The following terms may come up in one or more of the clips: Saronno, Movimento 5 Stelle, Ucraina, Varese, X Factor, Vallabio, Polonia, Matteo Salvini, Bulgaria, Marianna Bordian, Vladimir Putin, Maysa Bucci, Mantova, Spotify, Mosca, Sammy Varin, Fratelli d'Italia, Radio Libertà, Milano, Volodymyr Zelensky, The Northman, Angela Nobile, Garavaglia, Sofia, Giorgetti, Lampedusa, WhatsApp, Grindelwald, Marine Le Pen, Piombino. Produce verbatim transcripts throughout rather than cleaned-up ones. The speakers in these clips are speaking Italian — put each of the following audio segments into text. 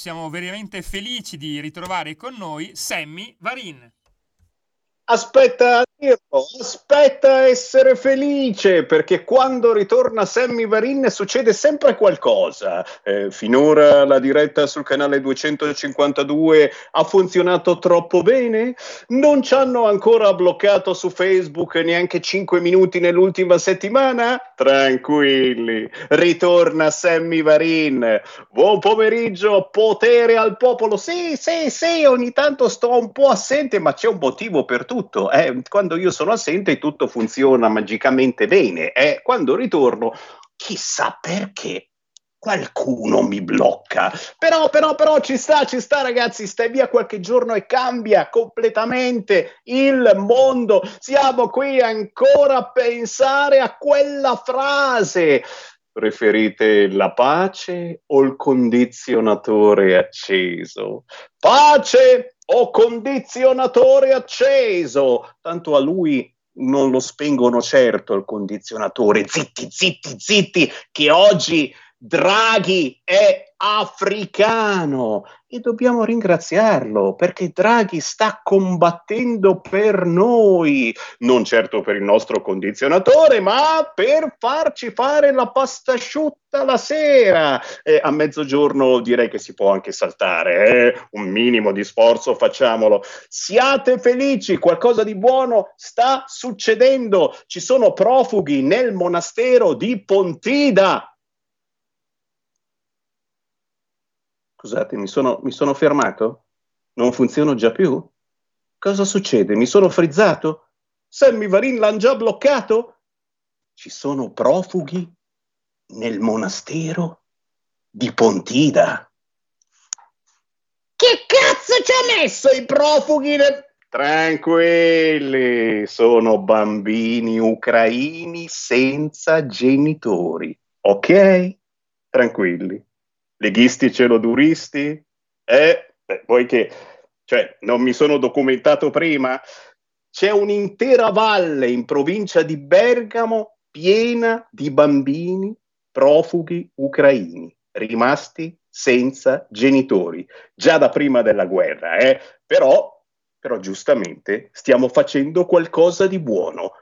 Siamo veramente felici di ritrovare con noi Sammy Varin. Aspetta a dirlo, aspetta a essere felice, perché quando ritorna Sammy Varin succede sempre qualcosa. Eh, finora la diretta sul canale duecentocinquantadue ha funzionato troppo bene? Non ci hanno ancora bloccato su Facebook neanche cinque minuti nell'ultima settimana? Tranquilli, ritorna Sammy Varin. Buon pomeriggio, potere al popolo. Sì, sì, sì, ogni tanto sto un po' assente, ma c'è un motivo per tutto. Tutto, eh, quando io sono assente tutto funziona magicamente bene, eh. Quando ritorno chissà perché qualcuno mi blocca, però però però ci sta, ci sta ragazzi, stai via qualche giorno e cambia completamente il mondo. Siamo qui ancora a pensare a quella frase: preferite la pace o il condizionatore acceso? Pace o condizionatore acceso? Tanto a lui non lo spengono certo il condizionatore. Zitti, zitti, zitti, che oggi Draghi è africano e dobbiamo ringraziarlo, perché Draghi sta combattendo per noi, non certo per il nostro condizionatore, ma per farci fare la pasta asciutta la sera. Eh, a mezzogiorno direi che si può anche saltare, eh? Un minimo di sforzo facciamolo. Siate felici, qualcosa di buono sta succedendo, ci sono profughi nel monastero di Pontida. Scusate, mi sono, mi sono fermato? Non funziono già più? Cosa succede? Mi sono frizzato? Sammy Varin l'hanno già bloccato? Ci sono profughi nel monastero di Pontida. Che cazzo ci ha messo i profughi nel... Tranquilli, sono bambini ucraini senza genitori, ok? Tranquilli. Leghisti celoduristi? Eh, poiché, cioè, non mi sono documentato prima, c'è un'intera valle in provincia di Bergamo piena di bambini profughi ucraini, rimasti senza genitori, già da prima della guerra, eh? Però, però giustamente stiamo facendo qualcosa di buono.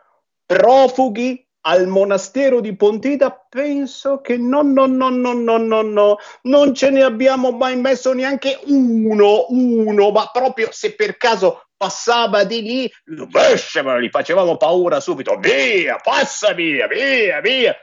Profughi al monastero di Pontida, penso che no, no, no, no, no, no, no, non ce ne abbiamo mai messo neanche uno, uno, ma proprio se per caso passava di lì, gli facevamo paura subito, via, passa via, via, via.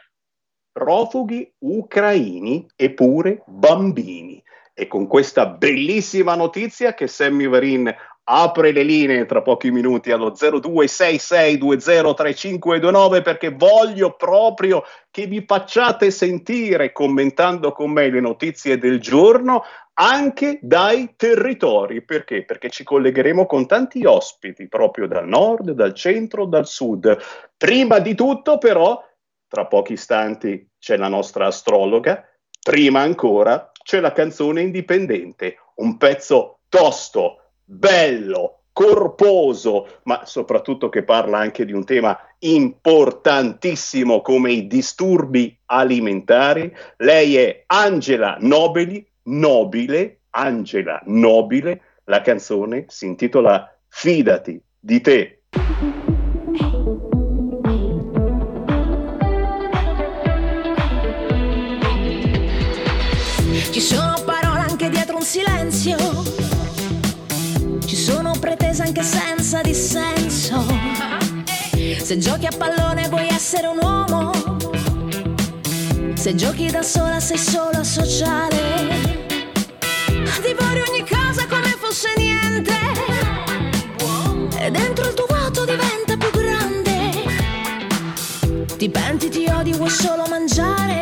Profughi ucraini eppure bambini. E con questa bellissima notizia che Sammy Varin apre le linee tra pochi minuti allo zero due sei sei due zero tre cinque due nove, perché voglio proprio che vi facciate sentire commentando con me le notizie del giorno anche dai territori. Perché? Perché ci collegheremo con tanti ospiti proprio dal nord, dal centro, dal sud. Prima di tutto però, tra pochi istanti c'è la nostra astrologa, prima ancora c'è la canzone indipendente, un pezzo tosto, bello, corposo, ma soprattutto che parla anche di un tema importantissimo come i disturbi alimentari. Lei è Angela Nobile, Nobile, Angela Nobile, la canzone si intitola Fidati di te. Ci sono parole anche dietro un silenzio, sono pretesa anche senza dissenso. Se giochi a pallone vuoi essere un uomo, se giochi da sola sei solo asociale. Divori ogni cosa come fosse niente e dentro il tuo vuoto diventa più grande. Ti penti, ti odi, vuoi solo mangiare,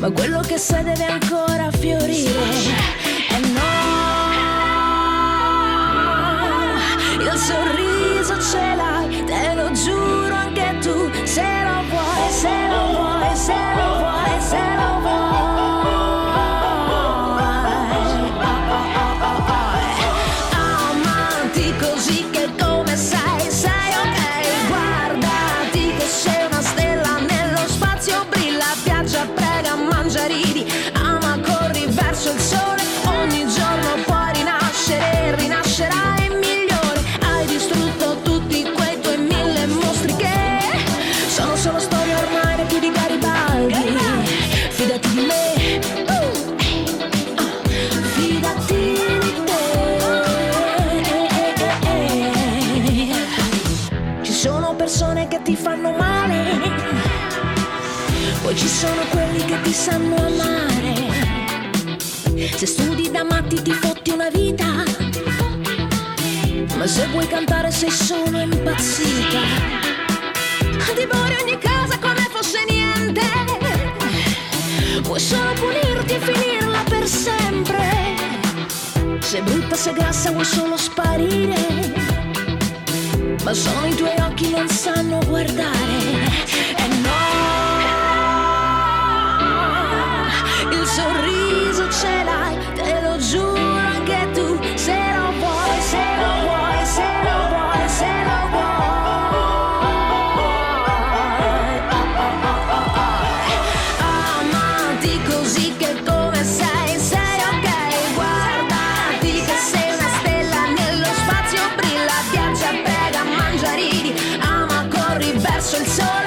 ma quello che sei deve ancora fiorire. E no, il sorriso ce l'hai, te lo giuro anche tu, se lo vuoi, se lo vuoi, se lo vuoi, se lo vuoi. Amanti così che come sei, sei ok, guardati che sei una stella, nello spazio brilla, viaggia, prega, mangia, ridi, ama, corri, ci sono quelli che ti sanno amare. Se studi da matti ti fotti una vita, ma se vuoi cantare sei solo impazzita. Divori ogni casa come fosse niente, vuoi solo punirti e finirla per sempre. Se brutta, se grassa vuoi solo sparire, ma solo i tuoi occhi non sanno guardare. E no, il sorriso ce l'hai, te lo giuro anche tu, se lo vuoi, se lo vuoi, se lo vuoi, se lo vuoi. Oh, oh, oh, oh, oh. Amati così che come sei, sei ok, guardati che sei una stella, nello spazio brilla, viaggia, prega, mangia, ridi, ama, corri verso il sole.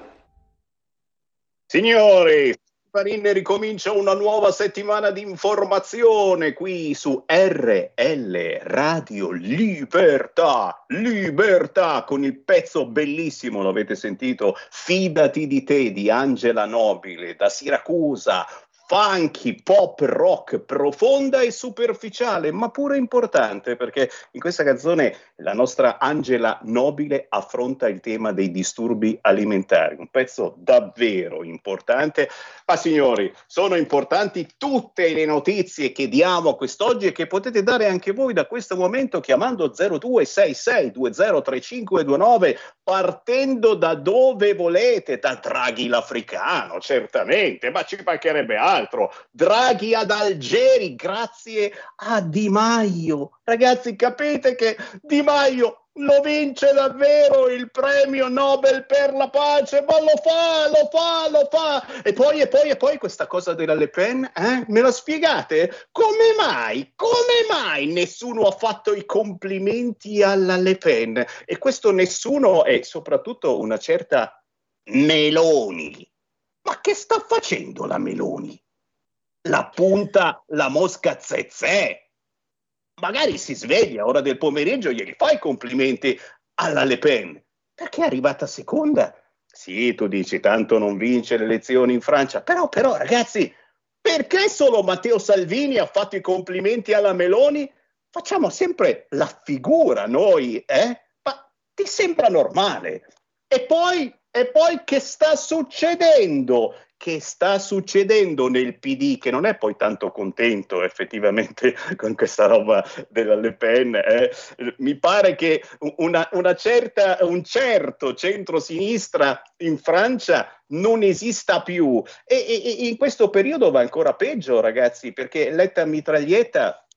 Signori, Varin ricomincia una nuova settimana di informazione qui su R L Radio Libertà, Libertà, con il pezzo bellissimo, l'avete sentito, Fidati di te di Angela Nobile, da Siracusa. Funky, pop, rock, profonda e superficiale, ma pure importante, perché in questa canzone la nostra Angela Nobile affronta il tema dei disturbi alimentari, un pezzo davvero importante. Ma signori, sono importanti tutte le notizie che diamo quest'oggi e che potete dare anche voi da questo momento chiamando zero due sei sei due zero tre cinque due nove, partendo da dove volete, da Draghi l'africano, certamente, ma ci mancherebbe altro. Altro. Draghi ad Algeri, grazie a Di Maio. Ragazzi, capite che Di Maio lo vince davvero il premio Nobel per la pace, ma lo fa, lo fa, lo fa. E poi, e poi, e poi questa cosa della Le Pen, eh? Me la spiegate? Come mai, come mai nessuno ha fatto i complimenti alla Le Pen? E questo nessuno è soprattutto una certa Meloni. Ma che sta facendo la Meloni? La punta la mosca Zezè. Magari si sveglia ora del pomeriggio e gli fa i complimenti alla Le Pen. Perché è arrivata seconda? Sì, tu dici, tanto non vince le elezioni in Francia. Però, però, ragazzi, perché solo Matteo Salvini ha fatto i complimenti alla Meloni? Facciamo sempre la figura noi, eh? Ma ti sembra normale? E poi... E poi che sta succedendo? Che sta succedendo nel P D, che non è poi tanto contento effettivamente con questa roba della Le Pen. Eh. Mi pare che una, una certa, un certo centrosinistra in Francia non esista più. E, e, e in questo periodo va ancora peggio, ragazzi, perché Letta Mitraglietta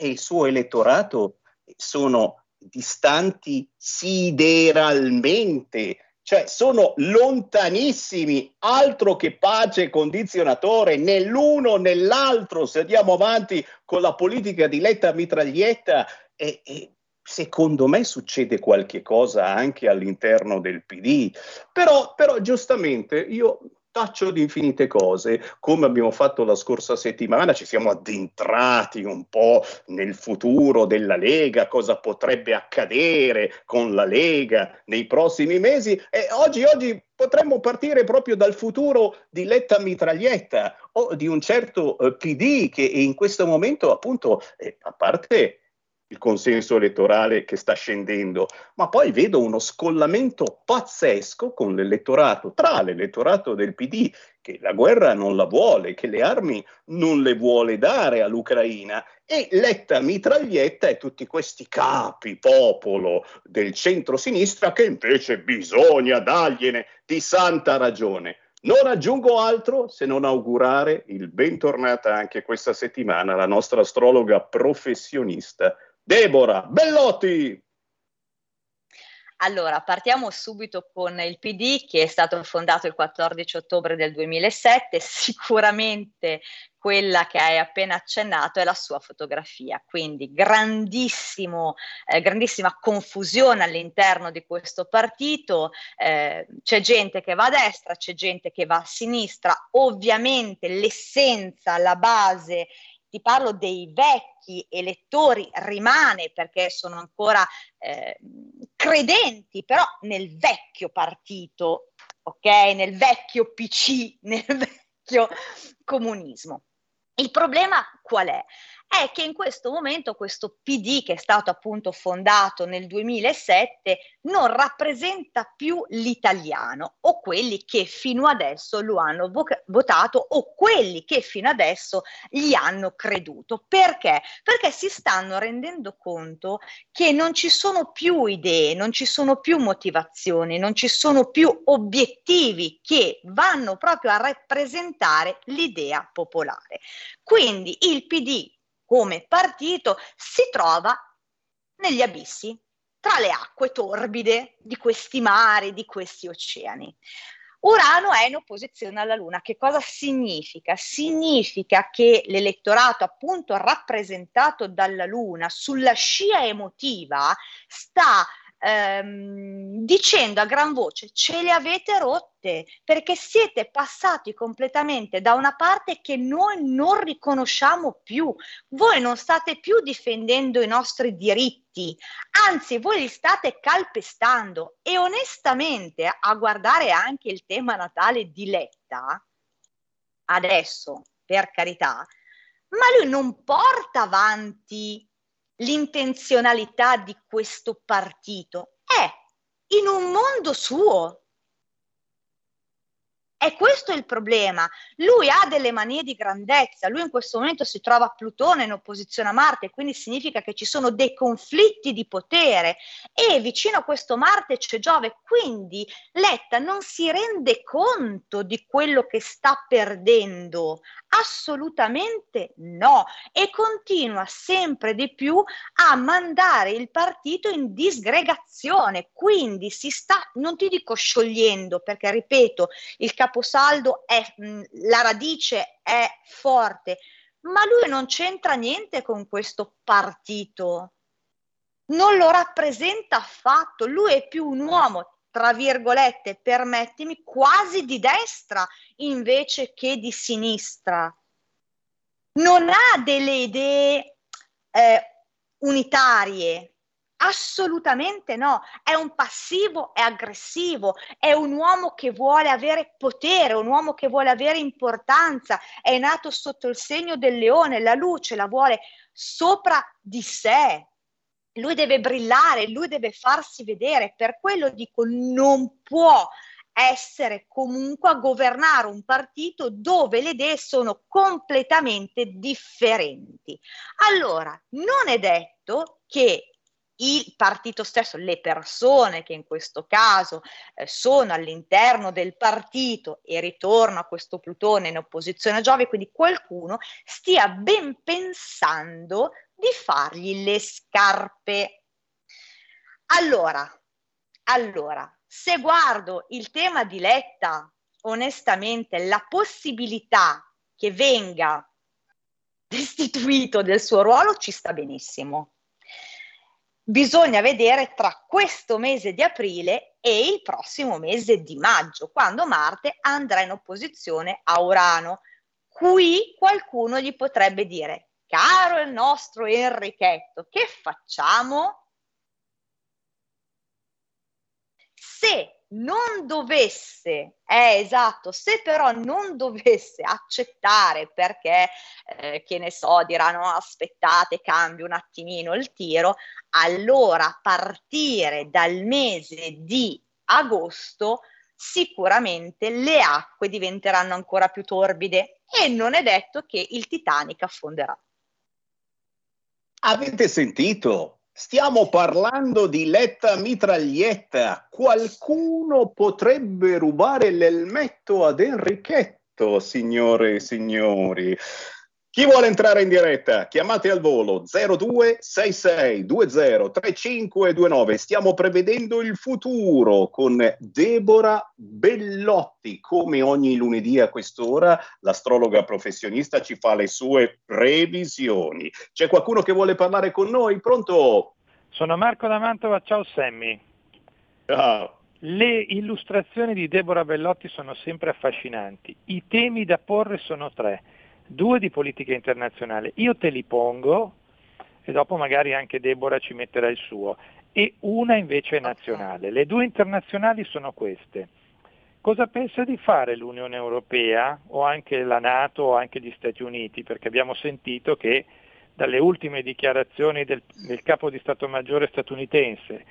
e il suo elettorato sono distanti sideralmente. Cioè sono lontanissimi, altro che pace condizionatore, né l'uno né l'altro, se andiamo avanti con la politica di Letta Mitraglietta, e, e secondo me succede qualche cosa anche all'interno del P D, però, però giustamente io... Faccio di infinite cose, come abbiamo fatto la scorsa settimana, ci siamo addentrati un po' nel futuro della Lega, cosa potrebbe accadere con la Lega nei prossimi mesi, e oggi, oggi potremmo partire proprio dal futuro di Letta Mitraglietta o di un certo eh, P D che in questo momento appunto, eh, a parte il consenso elettorale che sta scendendo, ma poi vedo uno scollamento pazzesco con l'elettorato, tra l'elettorato del P D, che la guerra non la vuole, che le armi non le vuole dare all'Ucraina, e Letta mitraglietta e tutti questi capi popolo del centro-sinistra che invece bisogna dargliene di santa ragione. Non aggiungo altro se non augurare il bentornata anche questa settimana alla nostra astrologa professionista Deborah Bellotti. Allora, partiamo subito con il P D, che è stato fondato il quattordici ottobre del duemilasette, sicuramente quella che hai appena accennato è la sua fotografia, quindi grandissimo, eh, grandissima confusione all'interno di questo partito, eh, c'è gente che va a destra, c'è gente che va a sinistra, ovviamente l'essenza, la base, ti parlo dei vecchi elettori, rimane perché sono ancora eh, credenti però nel vecchio partito, ok? Nel vecchio P C, nel vecchio comunismo. Il problema qual è? È che in questo momento questo P D, che è stato appunto fondato nel duemilasette, non rappresenta più l'italiano o quelli che fino adesso lo hanno vo- votato o quelli che fino adesso gli hanno creduto. Perché? Perché si stanno rendendo conto che non ci sono più idee, non ci sono più motivazioni, non ci sono più obiettivi che vanno proprio a rappresentare l'idea popolare. Quindi il P D come partito si trova negli abissi, tra le acque torbide di questi mari, di questi oceani. Urano è in opposizione alla Luna. Che cosa significa? Significa che l'elettorato, appunto rappresentato dalla Luna, sulla scia emotiva sta Ehm, dicendo a gran voce: ce le avete rotte, perché siete passati completamente da una parte che noi non riconosciamo più, voi non state più difendendo i nostri diritti, anzi voi li state calpestando. E onestamente, a guardare anche il tema natale di Letta adesso, per carità, ma lui non porta avanti l'intenzionalità di questo partito, è in un mondo suo. E questo è il problema. Lui ha delle manie di grandezza, lui in questo momento si trova a Plutone in opposizione a Marte, quindi significa che ci sono dei conflitti di potere, e vicino a questo Marte c'è Giove, quindi Letta non si rende conto di quello che sta perdendo, assolutamente no, e continua sempre di più a mandare il partito in disgregazione, quindi si sta, non ti dico sciogliendo, perché ripeto, il caposaldo è mh, la radice è forte, ma lui non c'entra niente con questo partito, non lo rappresenta affatto. Lui è più un uomo, tra virgolette, permettimi, quasi di destra invece che di sinistra, non ha delle idee eh, unitarie. Assolutamente no, è un passivo, è aggressivo, è un uomo che vuole avere potere, un uomo che vuole avere importanza, è nato sotto il segno del leone, la luce la vuole sopra di sé, lui deve brillare, lui deve farsi vedere. Per quello dico, non può essere comunque a governare un partito dove le idee sono completamente differenti. Allora, non è detto che il partito stesso, le persone che in questo caso eh, sono all'interno del partito, e ritorno a questo Plutone in opposizione a Giove, quindi qualcuno stia ben pensando di fargli le scarpe. Allora, allora, se guardo il tema di Letta, onestamente la possibilità che venga destituito del suo ruolo ci sta benissimo. Bisogna vedere tra questo mese di aprile e il prossimo mese di maggio, quando Marte andrà in opposizione a Urano. Qui qualcuno gli potrebbe dire: caro il nostro Enrichetto, che facciamo? Se non dovesse, eh, esatto, se però non dovesse accettare perché, eh, che ne so, diranno aspettate, cambio un attimino il tiro, allora a partire dal mese di agosto sicuramente le acque diventeranno ancora più torbide e non è detto che il Titanic affonderà. Avete sentito? Stiamo parlando di Letta mitraglietta. Qualcuno potrebbe rubare l'elmetto ad Enrichetto, signore e signori. Chi vuole entrare in diretta? Chiamate al volo zero due sei sei due zero tre cinque due nove. Stiamo prevedendo il futuro con Deborah Bellotti. Come ogni lunedì a quest'ora, l'astrologa professionista ci fa le sue previsioni. C'è qualcuno che vuole parlare con noi? Pronto? Sono Marco da Mantova. Ciao Sammy. Ciao. Le illustrazioni di Deborah Bellotti sono sempre affascinanti. I temi da porre sono tre. Due di politica internazionale, io te li pongo e dopo magari anche Deborah ci metterà il suo, e una invece nazionale. Le due internazionali sono queste: cosa pensa di fare l'Unione Europea o anche la NATO o anche gli Stati Uniti, perché abbiamo sentito che dalle ultime dichiarazioni del, del capo di Stato Maggiore statunitense,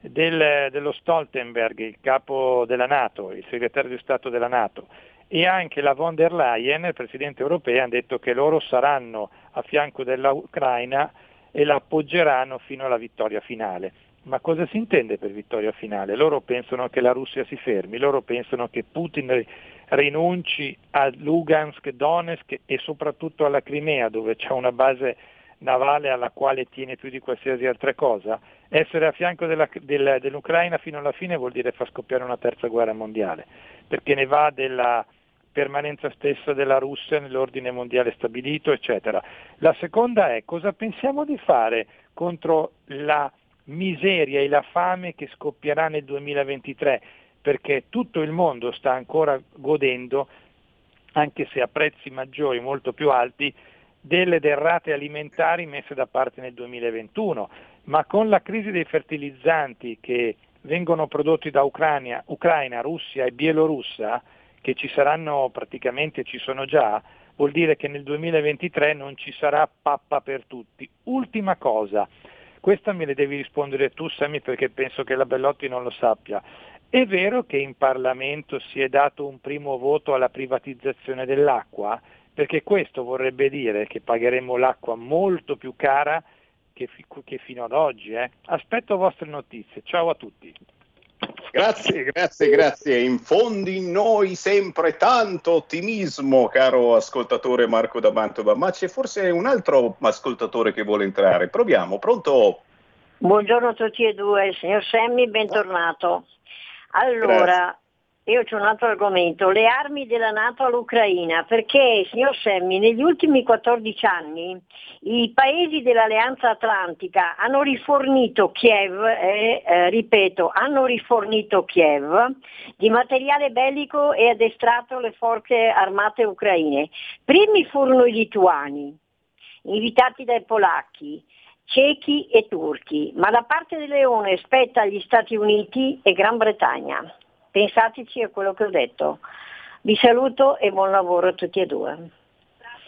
del, dello Stoltenberg, il capo della NATO, il segretario di Stato della NATO, e anche la von der Leyen, il Presidente europea, ha detto che loro saranno a fianco dell'Ucraina e la appoggeranno fino alla vittoria finale. Ma cosa si intende per vittoria finale? Loro pensano che la Russia si fermi, loro pensano che Putin rinunci a Lugansk, Donetsk e soprattutto alla Crimea, dove c'è una base navale alla quale tiene più di qualsiasi altra cosa? Essere a fianco della, del, dell'Ucraina fino alla fine vuol dire far scoppiare una terza guerra mondiale, perché ne va della permanenza stessa della Russia nell'ordine mondiale stabilito, eccetera. La seconda è: cosa pensiamo di fare contro la miseria e la fame che scoppierà nel duemilaventitré, perché tutto il mondo sta ancora godendo, anche se a prezzi maggiori, molto più alti, delle derrate alimentari messe da parte nel duemilaventuno, ma con la crisi dei fertilizzanti che vengono prodotti da Ucraina, Ucraina, Russia e Bielorussia, che ci saranno praticamente, ci sono già, vuol dire che nel duemilaventitré non ci sarà pappa per tutti. Ultima cosa, questa me le devi rispondere tu Sammy, perché penso che la Bellotti non lo sappia. È vero che in Parlamento si è dato un primo voto alla privatizzazione dell'acqua, perché questo vorrebbe dire che pagheremo l'acqua molto più cara che, che fino ad oggi. Eh. Aspetto vostre notizie. Ciao a tutti. Grazie, grazie, grazie. Infondi in noi sempre tanto ottimismo, caro ascoltatore Marco da Mantova. Ma c'è forse un altro ascoltatore che vuole entrare. Proviamo, pronto? Buongiorno a tutti e due, signor Sammy, bentornato. Allora, grazie. Io c'ho un altro argomento, le armi della NATO all'Ucraina, perché, signor Sammy, negli ultimi quattordici anni i paesi dell'Alleanza Atlantica hanno rifornito Kiev, eh, eh, ripeto, hanno rifornito Kiev di materiale bellico e addestrato le forze armate ucraine. Primi furono i lituani, invitati dai polacchi, cechi e turchi, ma la parte del leone spetta agli Stati Uniti e Gran Bretagna. Pensateci a quello che ho detto. Vi saluto e buon lavoro a tutti e due.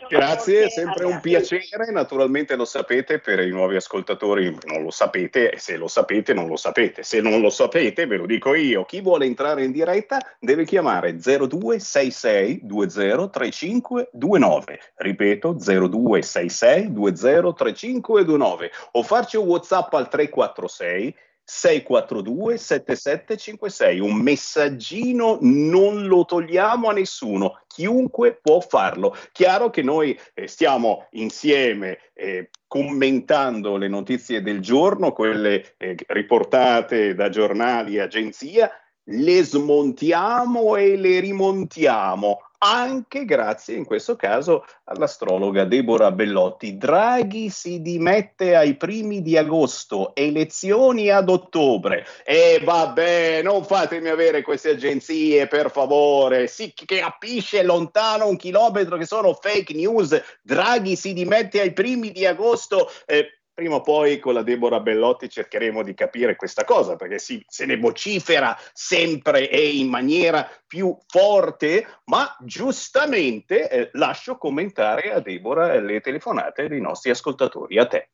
Grazie, è sempre un piacere, naturalmente lo sapete, per i nuovi ascoltatori non lo sapete, se lo sapete non lo sapete, se non lo sapete ve lo dico io, chi vuole entrare in diretta deve chiamare zero due sei sei due zero tre cinque due nove, ripeto zero due sei sei due zero tre cinque due nove, o farci un WhatsApp al tre quattro sei sei quattro due sette sette cinque sei, un messaggino non lo togliamo a nessuno, chiunque può farlo. Chiaro che noi eh, stiamo insieme eh, commentando le notizie del giorno, quelle eh, riportate da giornali e agenzia, le smontiamo e le rimontiamo, anche grazie in questo caso all'astrologa Deborah Bellotti. Draghi si dimette ai primi di agosto, elezioni ad ottobre. E vabbè, non fatemi avere queste agenzie, per favore, si capisce lontano un chilometro che sono fake news. Draghi si dimette ai primi di agosto. Eh, Prima o poi con la Deborah Bellotti cercheremo di capire questa cosa, perché sì, se ne vocifera sempre e in maniera più forte, ma giustamente eh, lascio commentare a Deborah le telefonate dei nostri ascoltatori. A te.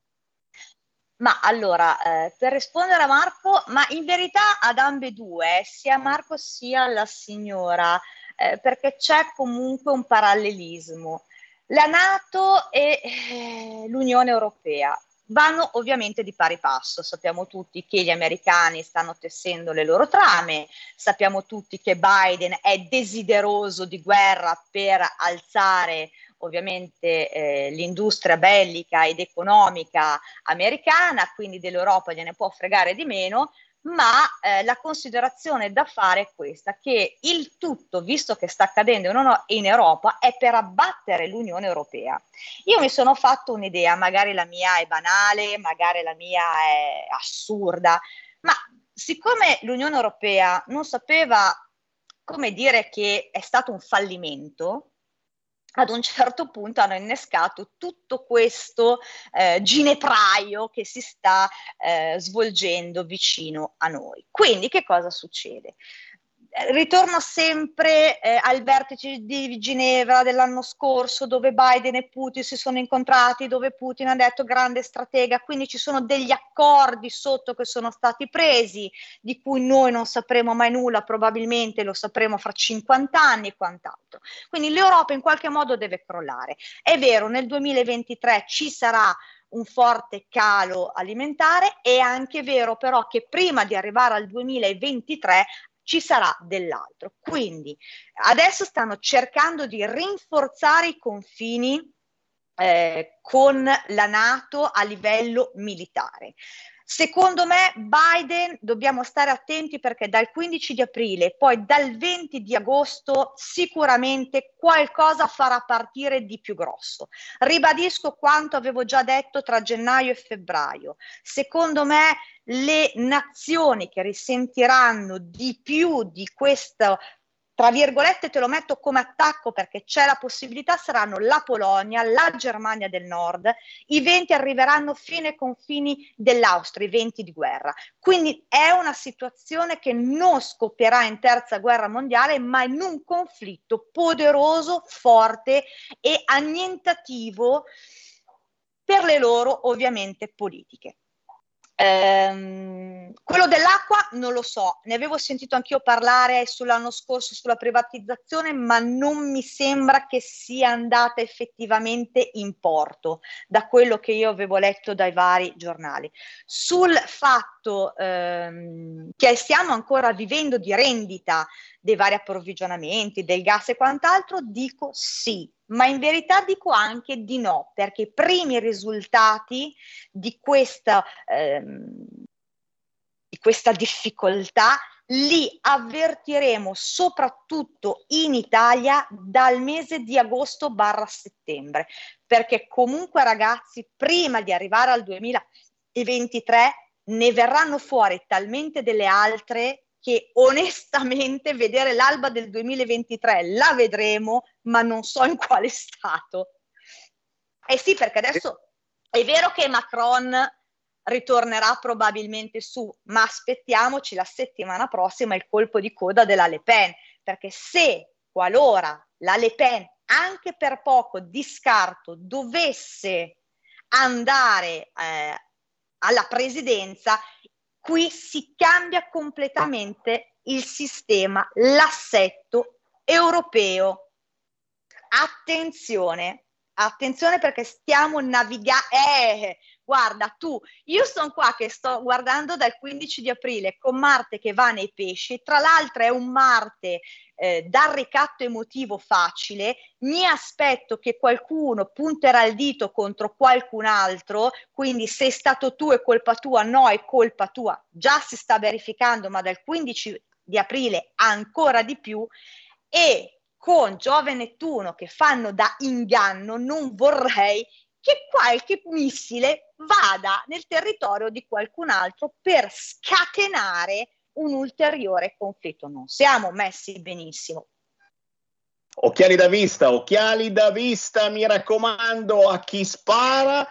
Ma allora, eh, per rispondere a Marco, ma in verità ad ambedue, sia Marco sia la signora, eh, perché c'è comunque un parallelismo. La NATO e eh, l'Unione Europea vanno ovviamente di pari passo. Sappiamo tutti che gli americani stanno tessendo le loro trame, sappiamo tutti che Biden è desideroso di guerra per alzare ovviamente eh, l'industria bellica ed economica americana, quindi dell'Europa gliene può fregare di meno, ma eh, la considerazione da fare è questa, che il tutto, visto che sta accadendo in Europa, è per abbattere l'Unione Europea. Io mi sono fatto un'idea, magari la mia è banale, magari la mia è assurda, ma siccome l'Unione Europea non sapeva come dire che è stato un fallimento, ad un certo punto hanno innescato tutto questo eh, ginepraio che si sta eh, svolgendo vicino a noi. Quindi che cosa succede? Ritorno sempre eh, al vertice di Ginevra dell'anno scorso, dove Biden e Putin si sono incontrati, dove Putin ha detto grande stratega, quindi ci sono degli accordi sotto che sono stati presi, di cui noi non sapremo mai nulla, probabilmente lo sapremo fra cinquanta anni e quant'altro. Quindi l'Europa in qualche modo deve crollare. È vero, nel duemilaventitré ci sarà un forte calo alimentare, è anche vero però che prima di arrivare al duemilaventitré ci sarà dell'altro. Quindi adesso stanno cercando di rinforzare i confini eh, con la NATO a livello militare. Secondo me Biden dobbiamo stare attenti, perché dal quindici di aprile poi dal venti di agosto sicuramente qualcosa farà partire di più grosso. Ribadisco quanto avevo già detto tra gennaio e febbraio. Secondo me le nazioni che risentiranno di più di questo, tra virgolette te lo metto come attacco perché c'è la possibilità, saranno la Polonia, la Germania del Nord. I venti arriveranno fino ai confini dell'Austria, i venti di guerra. Quindi è una situazione che non scoppierà in terza guerra mondiale, ma in un conflitto poderoso, forte e annientativo per le loro ovviamente politiche. Ehm, quello dell'acqua non lo so, ne avevo sentito anch'io parlare sull'anno scorso sulla privatizzazione, ma non mi sembra che sia andata effettivamente in porto da quello che io avevo letto dai vari giornali. Sul fatto ehm, che stiamo ancora vivendo di rendita dei vari approvvigionamenti, del gas e quant'altro, dico sì. Ma in verità dico anche di no, perché i primi risultati di questa, ehm, di questa difficoltà li avvertiremo soprattutto in Italia dal mese di agosto barra settembre, perché comunque ragazzi, prima di arrivare al duemilaventitré ne verranno fuori talmente delle altre che onestamente vedere l'alba del duemilaventitré la vedremo, ma non so in quale stato. Eh sì, perché adesso è vero che Macron ritornerà probabilmente su, ma aspettiamoci la settimana prossima il colpo di coda della Le Pen, perché se qualora la Le Pen anche per poco di scarto dovesse andare eh, alla presidenza, qui si cambia completamente il sistema, l'assetto europeo. Attenzione, attenzione perché stiamo navigando. Eh, guarda tu, io sono qua che sto guardando dal quindici di aprile con Marte che va nei pesci, tra l'altro è un Marte eh, dal ricatto emotivo facile, mi aspetto che qualcuno punterà il dito contro qualcun altro, quindi sei stato tu è colpa tua, no è colpa tua, già si sta verificando, ma dal quindici di aprile ancora di più, e con Giove e Nettuno che fanno da inganno non vorrei che qualche missile vada nel territorio di qualcun altro per scatenare un ulteriore conflitto. Non siamo messi benissimo. Occhiali da vista, occhiali da vista, mi raccomando, a chi spara.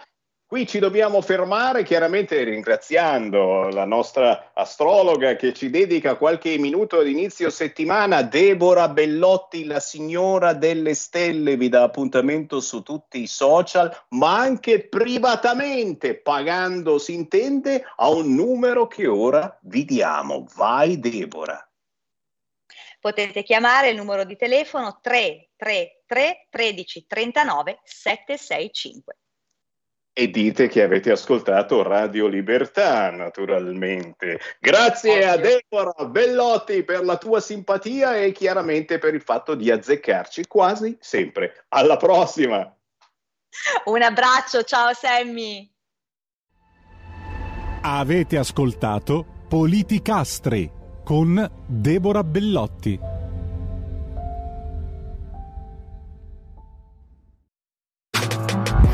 Qui ci dobbiamo fermare, chiaramente ringraziando la nostra astrologa che ci dedica qualche minuto all'inizio settimana, Deborah Bellotti, la signora delle stelle, vi dà appuntamento su tutti i social, ma anche privatamente, pagando si intende, a un numero che ora vi diamo. Vai Deborah. Potete chiamare il numero di telefono tre tre tre, tredici trentanove, sette sei cinque. E dite che avete ascoltato Radio Libertà, naturalmente. Grazie a Deborah Bellotti per la tua simpatia e chiaramente per il fatto di azzeccarci quasi sempre. Alla prossima! Un abbraccio, ciao Sammy! Avete ascoltato Politicastri con Deborah Bellotti.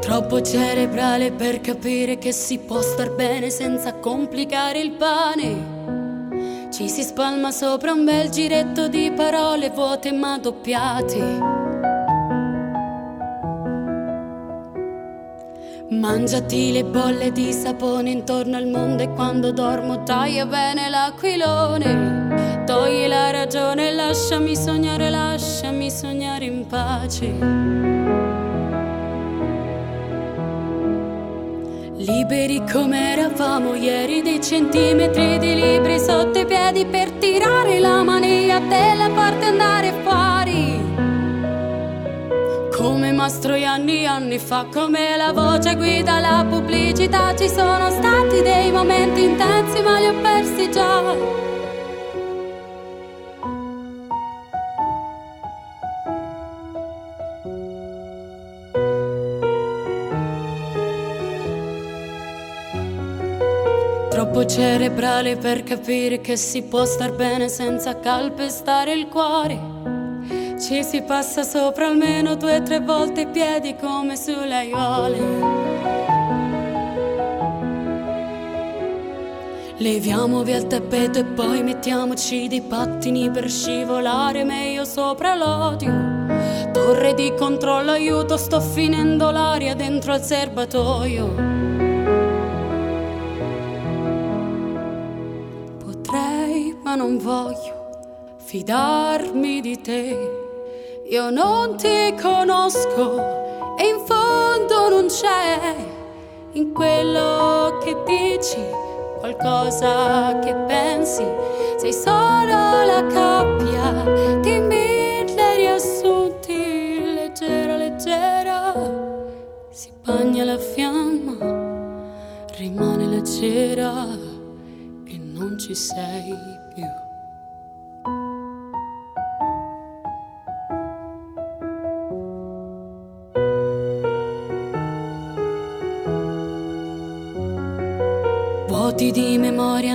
Troppo cerebrale per capire che si può star bene senza complicare il pane. Ci si spalma sopra un bel giretto di parole vuote ma doppiate. Mangiati le bolle di sapone intorno al mondo e quando dormo taglia bene l'aquilone. Togli la ragione e lasciami sognare, lasciami sognare in pace. Liberi come eravamo ieri, dei centimetri di libri sotto i piedi per tirare la mania della parte andare fuori. Come Mastroianni anni fa, come la voce guida la pubblicità. Ci sono stati dei momenti intensi ma li ho persi già. Cerebrale per capire che si può star bene senza calpestare il cuore. Ci si passa sopra almeno due o tre volte i piedi come sulle aiuole. Leviamo via il tappeto e poi mettiamoci dei pattini per scivolare meglio sopra l'odio. Torre di controllo, aiuto, sto finendo l'aria dentro al serbatoio. Non voglio fidarmi di te, io non ti conosco e in fondo non c'è in quello che dici qualcosa che pensi, sei solo la cappia di mille riassunti, leggera leggera si bagna la fiamma, rimane la cera e non ci sei. Vuoti di memoria,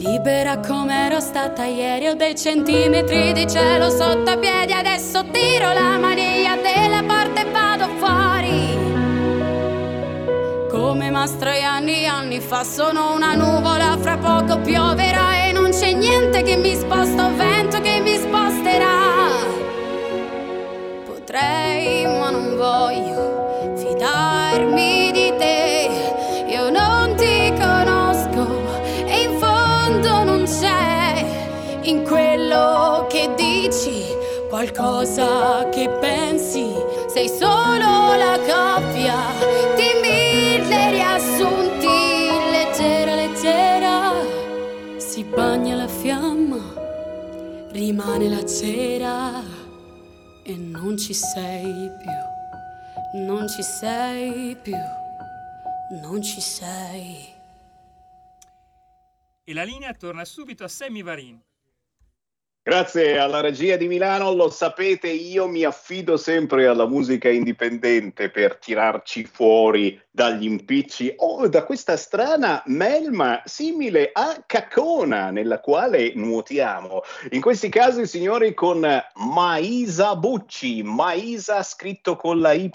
Libera com'ero stata ieri, ho dei centimetri di cielo sotto i piedi, adesso tiro la maniglia della porta e vado fuori. come Mastroianni anni fa. Sono una nuvola, fra poco pioverà e non c'è niente che mi sposta o vento che mi sposterà. Potrei ma non voglio fidarmi di te, io non ti conosco e in fondo non c'è in quello che dici qualcosa che pensi, sei solo la coppia di mille riassunti. Leggera, leggera, si bagna la fiamma, rimane la cera e non ci sei più, non ci sei più, non ci sei. E la linea torna subito a Sammy Varin. Grazie alla regia di Milano, lo sapete, io mi affido sempre alla musica indipendente per tirarci fuori dagli impicci o oh, da questa strana melma simile a Cacona nella quale nuotiamo. In questi casi, signori, con Maysa Bucci, Maysa scritto con la Y,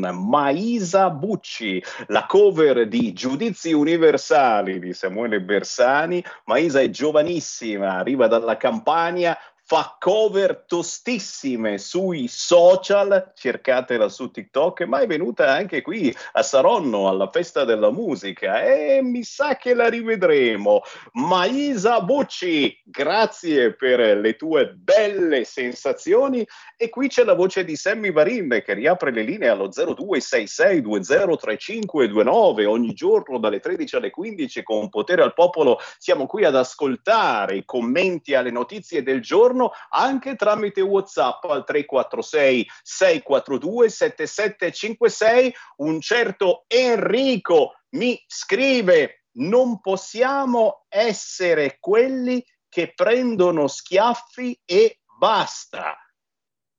Maysa Bucci, la cover di Giudizi Universali di Samuele Bersani. Maysa è giovanissima, arriva dalla Campania, fa cover tostissime sui social, cercatela su TikTok, ma è venuta anche qui a Saronno alla Festa della Musica e mi sa che la rivedremo. Maysa Bucci, grazie per le tue belle sensazioni e qui c'è la voce di Sammy Varin che riapre le linee allo zero due sei sei due zero tre cinque due nove ogni giorno dalle tredici alle quindici con Potere al Popolo. Siamo qui ad ascoltare i commenti alle notizie del giorno anche tramite WhatsApp al tre quattro sei sei quattro due sette sette cinque sei. Un certo Enrico mi scrive: non possiamo essere quelli che prendono schiaffi e basta.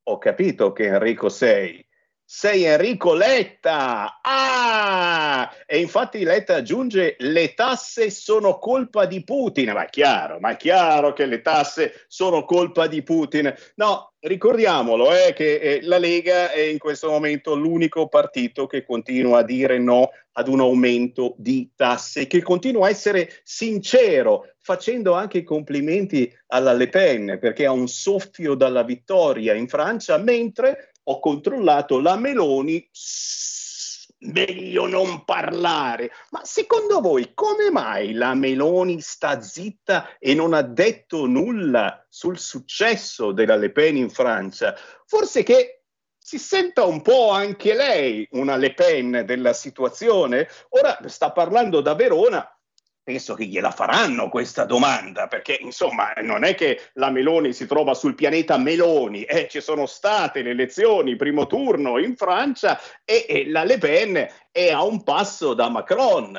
Ho capito che Enrico sei. Sei Enrico Letta! Ah! E infatti Letta aggiunge: le tasse sono colpa di Putin. Ma è chiaro, ma è chiaro che le tasse sono colpa di Putin. No, ricordiamolo eh, che eh, la Lega è in questo momento l'unico partito che continua a dire no ad un aumento di tasse, che continua a essere sincero, facendo anche i complimenti alla Le Pen, perché ha un soffio dalla vittoria in Francia, mentre... ho controllato la Meloni, meglio non parlare. Ma secondo voi come mai la Meloni sta zitta e non ha detto nulla sul successo della Le Pen in Francia? Forse che si senta un po' anche lei una Le Pen della situazione? Ora sta parlando da Verona. Penso che gliela faranno questa domanda, perché insomma non è che la Meloni si trova sul pianeta Meloni, eh, ci sono state le elezioni, primo turno in Francia e, e la Le Pen è a un passo da Macron.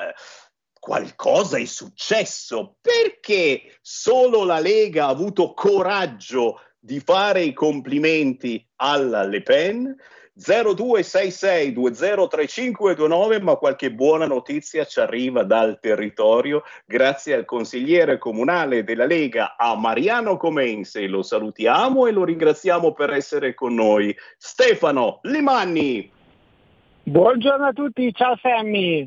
Qualcosa è successo, perché solo la Lega ha avuto coraggio di fare i complimenti alla Le Pen? zero due sei sei due zero tre cinque due nove, ma qualche buona notizia ci arriva dal territorio grazie al consigliere comunale della Lega a Mariano Comense. Lo salutiamo e lo ringraziamo per essere con noi. Stefano Limanni. Buongiorno a tutti, ciao Sammy.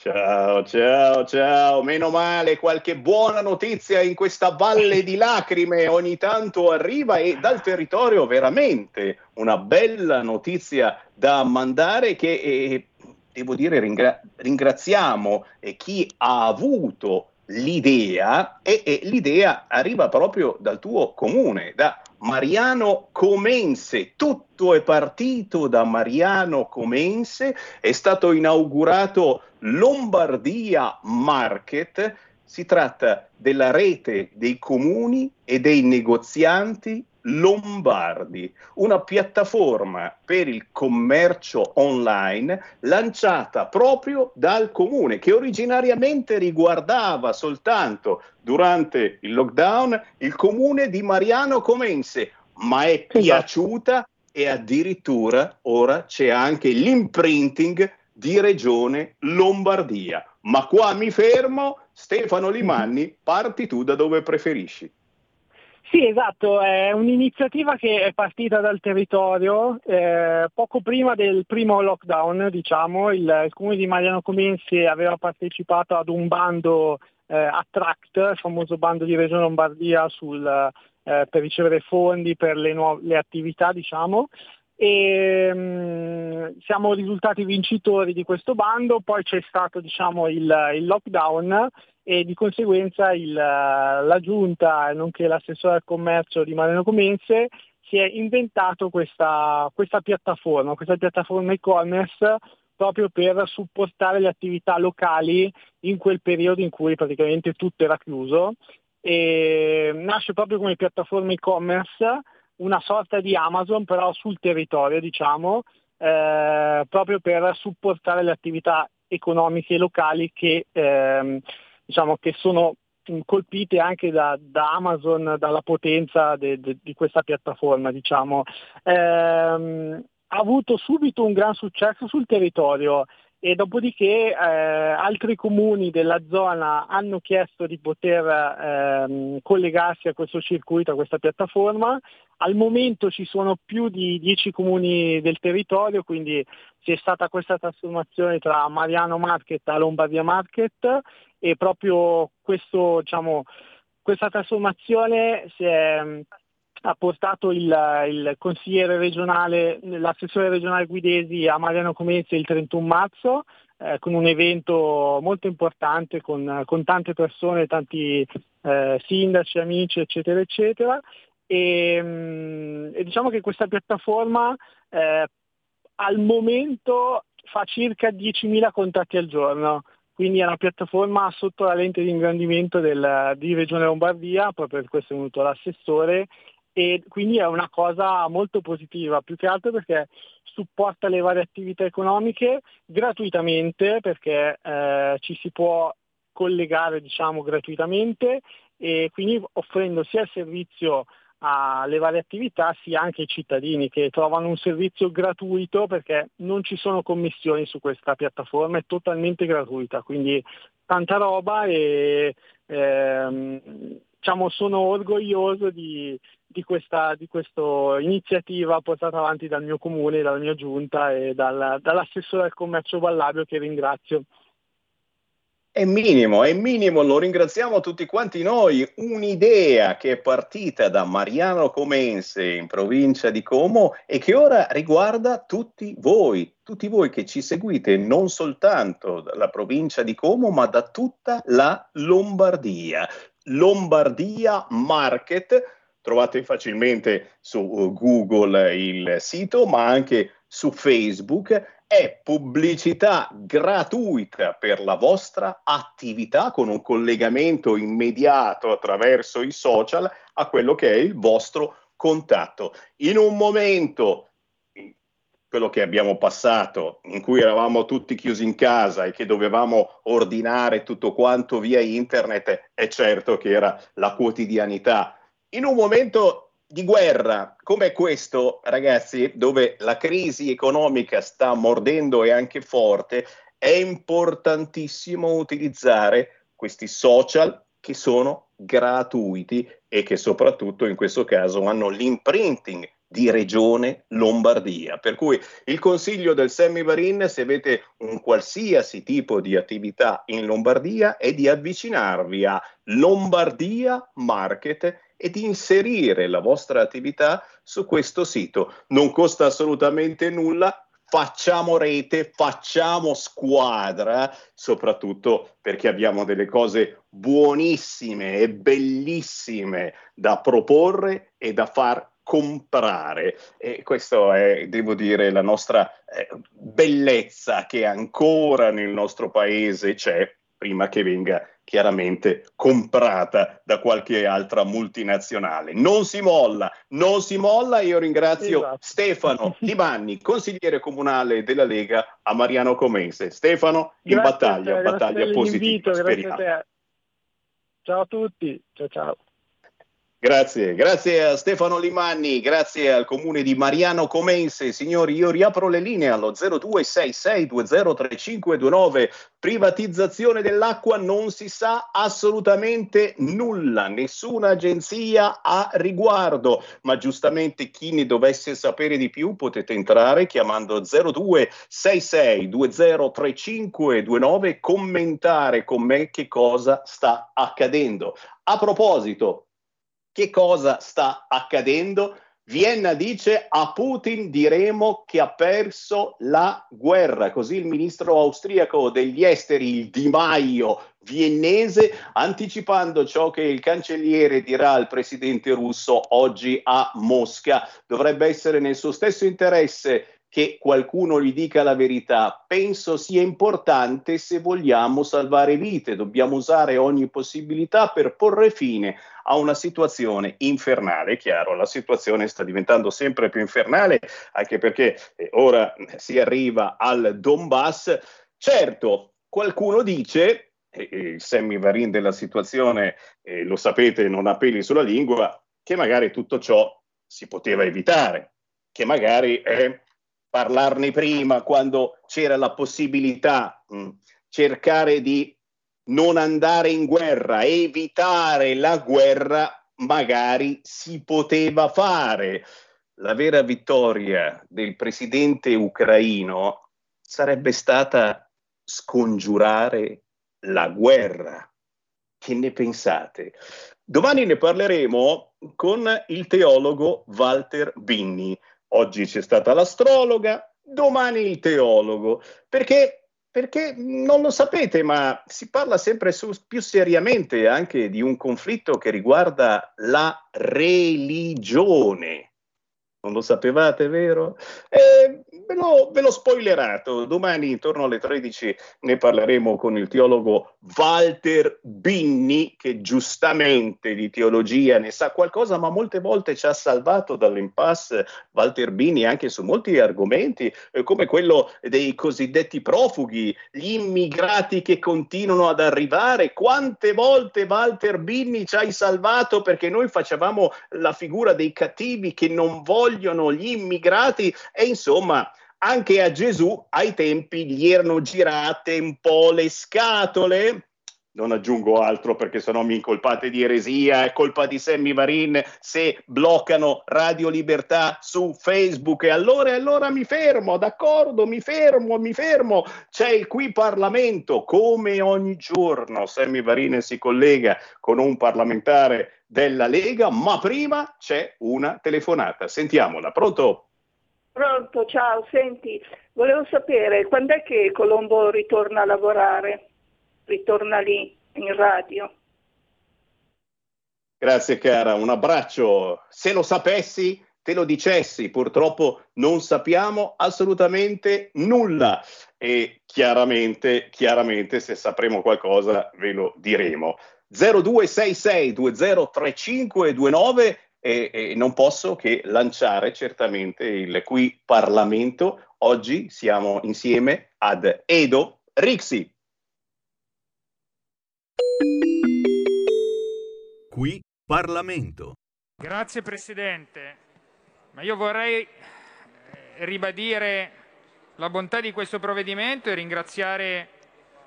Ciao, ciao, ciao. Meno male, qualche buona notizia in questa valle di lacrime ogni tanto arriva, e dal territorio veramente una bella notizia da mandare che, eh, devo dire, ringra- ringraziamo eh, chi ha avuto l'idea e, e l'idea arriva proprio dal tuo comune, da Mariano Comense. Tutto è partito da Mariano Comense, è stato inaugurato Lombardia Market. Si tratta della rete dei comuni e dei negozianti lombardi, una piattaforma per il commercio online lanciata proprio dal comune, che originariamente riguardava soltanto, durante il lockdown, il comune di Mariano Comense, ma è piaciuta e addirittura ora c'è anche l'imprinting di Regione Lombardia. Ma qua mi fermo. Stefano Limanni, parti tu da dove preferisci. Sì, esatto, è un'iniziativa che è partita dal territorio eh, poco prima del primo lockdown, diciamo. Il, il comune di Mariano Comense aveva partecipato ad un bando eh, Attract, il famoso bando di Regione Lombardia sul, eh, per ricevere fondi per le, nuove, le attività, diciamo. E mh, siamo risultati vincitori di questo bando, poi c'è stato diciamo il, il lockdown e di conseguenza il, la giunta, nonché l'assessore al commercio di Mariano Comense, si è inventato questa, questa piattaforma, questa piattaforma e-commerce proprio per supportare le attività locali in quel periodo in cui praticamente tutto era chiuso, e nasce proprio come piattaforma e-commerce, una sorta di Amazon però sul territorio, diciamo, eh, proprio per supportare le attività economiche locali che, ehm, diciamo, che sono colpite anche da, da Amazon, dalla potenza de, de, di questa piattaforma, diciamo. Eh, ha avuto subito un gran successo sul territorio e dopodiché eh, altri comuni della zona hanno chiesto di poter ehm, collegarsi a questo circuito, a questa piattaforma. Al momento ci sono più di dieci comuni del territorio, quindi c'è stata questa trasformazione tra Mariano Market a Lombardia Market e proprio questo, diciamo, questa trasformazione si è, ha portato il, il consigliere regionale, l'assessore regionale Guidesi a Mariano Comense il trentuno marzo eh, con un evento molto importante con, con tante persone, tanti eh, sindaci, amici, eccetera, eccetera. E, e diciamo che questa piattaforma eh, al momento fa circa diecimila contatti al giorno, quindi è una piattaforma sotto la lente di ingrandimento del, di Regione Lombardia, proprio per questo è venuto l'assessore, e quindi è una cosa molto positiva, più che altro perché supporta le varie attività economiche gratuitamente, perché eh, ci si può collegare, diciamo, gratuitamente, e quindi offrendo sia il servizio alle varie attività sia anche ai cittadini che trovano un servizio gratuito, perché non ci sono commissioni su questa piattaforma, è totalmente gratuita, quindi tanta roba e ehm, diciamo sono orgoglioso di, di questa di questa iniziativa portata avanti dal mio comune, dalla mia giunta e dal, dall'assessore al commercio Vallabio, che ringrazio. È minimo, è minimo, lo ringraziamo tutti quanti noi. Un'idea che è partita da Mariano Comense in provincia di Como e che ora riguarda tutti voi, tutti voi che ci seguite non soltanto dalla provincia di Como ma da tutta la Lombardia. Lombardia Market, trovate facilmente su Google il sito ma anche su Facebook. È pubblicità gratuita per la vostra attività con un collegamento immediato attraverso i social a quello che è il vostro contatto. In un momento, quello che abbiamo passato, in cui eravamo tutti chiusi in casa e che dovevamo ordinare tutto quanto via internet, è certo che era la quotidianità. In un momento di guerra come questo, ragazzi, dove la crisi economica sta mordendo e anche forte, è importantissimo utilizzare questi social che sono gratuiti e che soprattutto in questo caso hanno l'imprinting di Regione Lombardia. Per cui il consiglio del Sammy Varin, se avete un qualsiasi tipo di attività in Lombardia, è di avvicinarvi a Lombardia Market e di inserire la vostra attività su questo sito. Non costa assolutamente nulla, facciamo rete, facciamo squadra, soprattutto perché abbiamo delle cose buonissime e bellissime da proporre e da far comprare. E questa è, devo dire, la nostra eh, bellezza che ancora nel nostro paese c'è, prima che venga chiaramente comprata da qualche altra multinazionale. Non si molla, non si molla. Io ringrazio esatto. Stefano Limanni, consigliere comunale della Lega a Mariano Comense. Stefano, grazie in battaglia, te, battaglia positiva. Grazie a te. Ciao a tutti, ciao ciao. Grazie, grazie a Stefano Limanni, grazie al comune di Mariano Comense. Signori, io riapro le linee allo zero due sei sei due zero tre cinque due nove. Privatizzazione dell'acqua, non si sa assolutamente nulla, nessuna agenzia a riguardo, ma giustamente chi ne dovesse sapere di più potete entrare chiamando zero due sei sei due zero tre cinque due nove, commentare con me che cosa sta accadendo. A proposito, che cosa sta accadendo? Vienna dice a Putin diremo che ha perso la guerra, così il ministro austriaco degli esteri, il Di Maio viennese, anticipando ciò che il cancelliere dirà al presidente russo oggi a Mosca. Dovrebbe essere nel suo stesso interesse che qualcuno gli dica la verità. Penso sia importante se vogliamo salvare vite. Dobbiamo usare ogni possibilità per porre fine a una situazione infernale. È chiaro, la situazione sta diventando sempre più infernale, anche perché ora si arriva al Donbass. Certo, qualcuno dice, e Sammy Varin della situazione, eh, lo sapete, non ha peli sulla lingua, che magari tutto ciò si poteva evitare, che magari... Eh, parlarne prima quando c'era la possibilità, mh, cercare di non andare in guerra, evitare la guerra, magari si poteva fare. La vera vittoria del presidente ucraino sarebbe stata scongiurare la guerra. Che ne pensate? Domani ne parleremo con il teologo Walter Binni. Oggi c'è stata l'astrologa, domani il teologo, perché, perché non lo sapete, ma si parla sempre su, più seriamente anche di un conflitto che riguarda la religione. Non lo sapevate, vero? Eh, ve, l'ho, ve l'ho spoilerato, domani intorno alle tredici ne parleremo con il teologo Walter Binni, che giustamente di teologia ne sa qualcosa, ma molte volte ci ha salvato dall'impasse Walter Binni anche su molti argomenti, eh, come quello dei cosiddetti profughi, gli immigrati che continuano ad arrivare. Quante volte Walter Binni ci hai salvato, perché noi facevamo la figura dei cattivi che non vogliono gli immigrati, e insomma anche a Gesù ai tempi gli erano girate un po' le scatole. Non aggiungo altro perché sennò mi incolpate di eresia, è colpa di Sammy Varin se bloccano Radio Libertà su Facebook, e allora, allora mi fermo, d'accordo, mi fermo, mi fermo, c'è il Qui Parlamento, come ogni giorno Sammy Varin si collega con un parlamentare della Lega, ma prima c'è una telefonata, sentiamola, pronto? Pronto, ciao, senti, volevo sapere quando è che Colombo ritorna a lavorare? Ritorna lì in radio. Grazie cara, un abbraccio. Se lo sapessi te lo dicessi, purtroppo non sappiamo assolutamente nulla e chiaramente, chiaramente se sapremo qualcosa ve lo diremo. zero due sei sei due zero tre cinque due nove e, e non posso che lanciare certamente il Qui Parlamento. Oggi siamo insieme ad Edo Rixi. Qui Parlamento. Grazie Presidente, ma io vorrei ribadire la bontà di questo provvedimento e ringraziare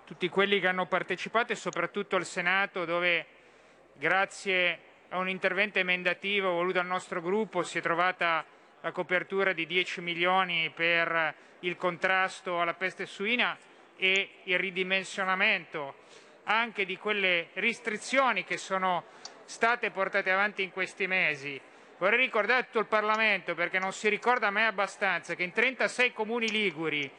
tutti quelli che hanno partecipato e soprattutto al Senato, dove grazie a un intervento emendativo voluto al nostro gruppo si è trovata la copertura di dieci milioni per il contrasto alla peste suina e il ridimensionamento anche di quelle restrizioni che sono state portate avanti in questi mesi. Vorrei ricordare tutto il Parlamento, perché non si ricorda mai abbastanza, che in trentasei comuni liguri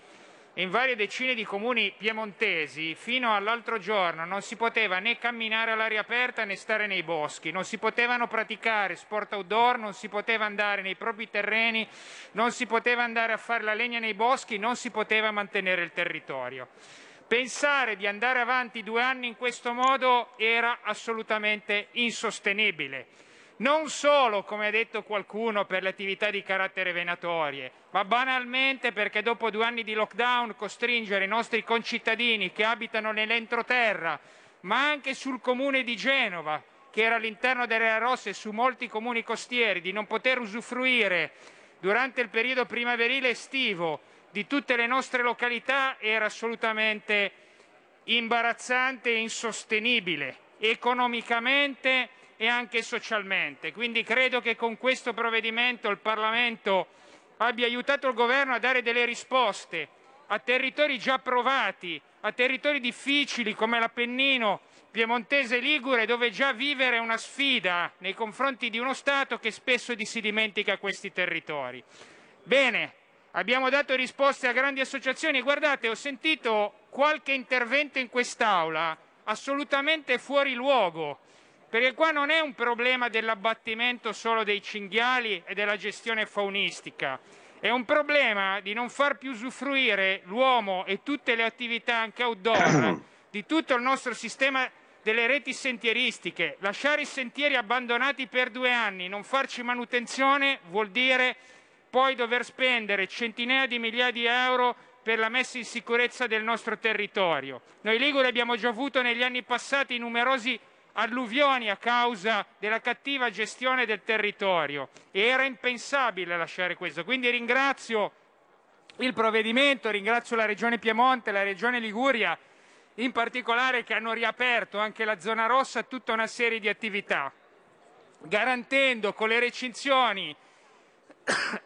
e in varie decine di comuni piemontesi fino all'altro giorno non si poteva né camminare all'aria aperta né stare nei boschi, non si potevano praticare sport outdoor, non si poteva andare nei propri terreni, non si poteva andare a fare la legna nei boschi, non si poteva mantenere il territorio. Pensare di andare avanti due anni in questo modo era assolutamente insostenibile, non solo, come ha detto qualcuno, per le attività di carattere venatorie, ma banalmente perché dopo due anni di lockdown costringere i nostri concittadini che abitano nell'entroterra, ma anche sul comune di Genova, che era all'interno delle aree rosse su molti comuni costieri, di non poter usufruire durante il periodo primaverile estivo di tutte le nostre località era assolutamente imbarazzante e insostenibile, economicamente e anche socialmente. Quindi credo che con questo provvedimento il Parlamento abbia aiutato il Governo a dare delle risposte a territori già provati, a territori difficili come l'Appennino piemontese e ligure, dove già vivere è una sfida nei confronti di uno Stato che spesso si dimentica questi territori. Bene, abbiamo dato risposte a grandi associazioni. Guardate, ho sentito qualche intervento in quest'Aula assolutamente fuori luogo, perché qua non è un problema dell'abbattimento solo dei cinghiali e della gestione faunistica, è un problema di non far più usufruire l'uomo e tutte le attività anche outdoor di tutto il nostro sistema delle reti sentieristiche. Lasciare i sentieri abbandonati per due anni, non farci manutenzione, vuol dire poi dover spendere centinaia di migliaia di euro per la messa in sicurezza del nostro territorio. Noi Liguri abbiamo già avuto negli anni passati numerosi alluvioni a causa della cattiva gestione del territorio e era impensabile lasciare questo. Quindi ringrazio il provvedimento, ringrazio la Regione Piemonte, la Regione Liguria in particolare, che hanno riaperto anche la zona rossa a tutta una serie di attività, garantendo con le recinzioni